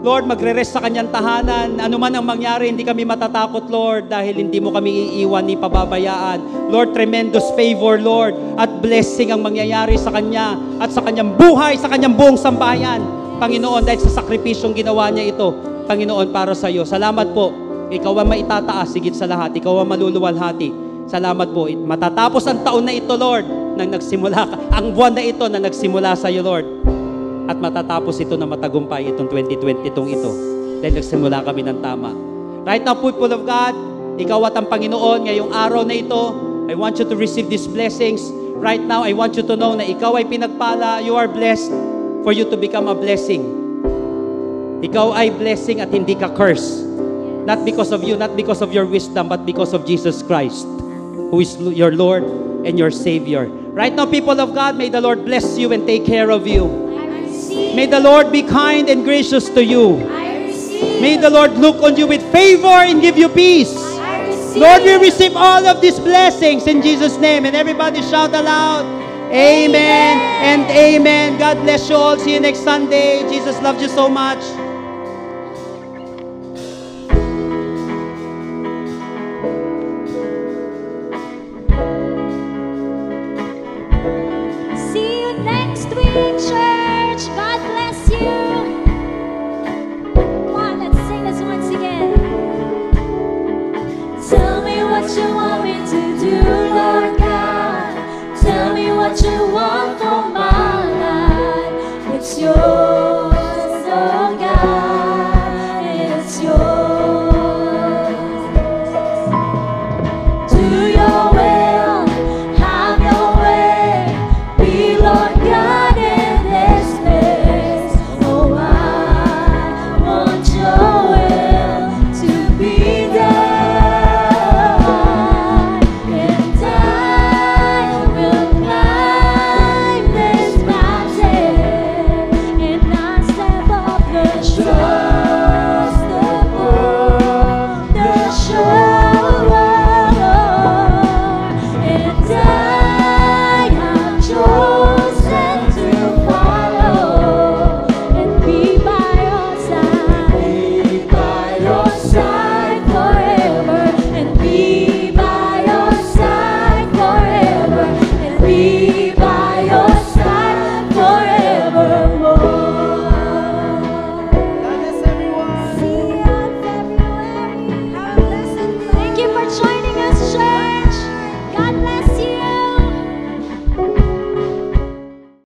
Lord, magre-rest sa Kanyang tahanan. Ano man ang mangyari, hindi kami matatakot, Lord, dahil hindi mo kami iiwan ni pababayaan. Lord, tremendous favor, Lord, at blessing ang mangyayari sa Kanya at sa Kanyang buhay, sa Kanyang buong sambahayan. Panginoon, dahil sa sakripisyong ginawa niya ito, Panginoon, para sa iyo. Salamat po. Ikaw ang maitataas, higit sa lahat. Ikaw ang maluluwalhati. Salamat po. Matatapos ang taon na ito, Lord, nang nagsimula ka. Ang buwan na ito na nagsimula sa iyo, Lord. At matatapos ito na matagumpay itong 2020 ito. Dahil nagsimula kami ng tama. Right now, people of God, ikaw at ang Panginoon, ngayong araw na ito, I want you to receive these blessings. Right now, I want you to know na ikaw ay pinagpala. You are blessed. For you to become a blessing. Ikaw ay blessing at hindi ka curse. Not because of you, not because of your wisdom, but because of Jesus Christ, who is your Lord and your Savior. Right now, people of God, may the Lord bless you and take care of you. May the Lord be kind and gracious to you. May the Lord look on you with favor and give you peace. Lord, we receive all of these blessings in Jesus' name. And everybody shout aloud. Amen and amen. God bless you all. See you next Sunday. Jesus loves you so much.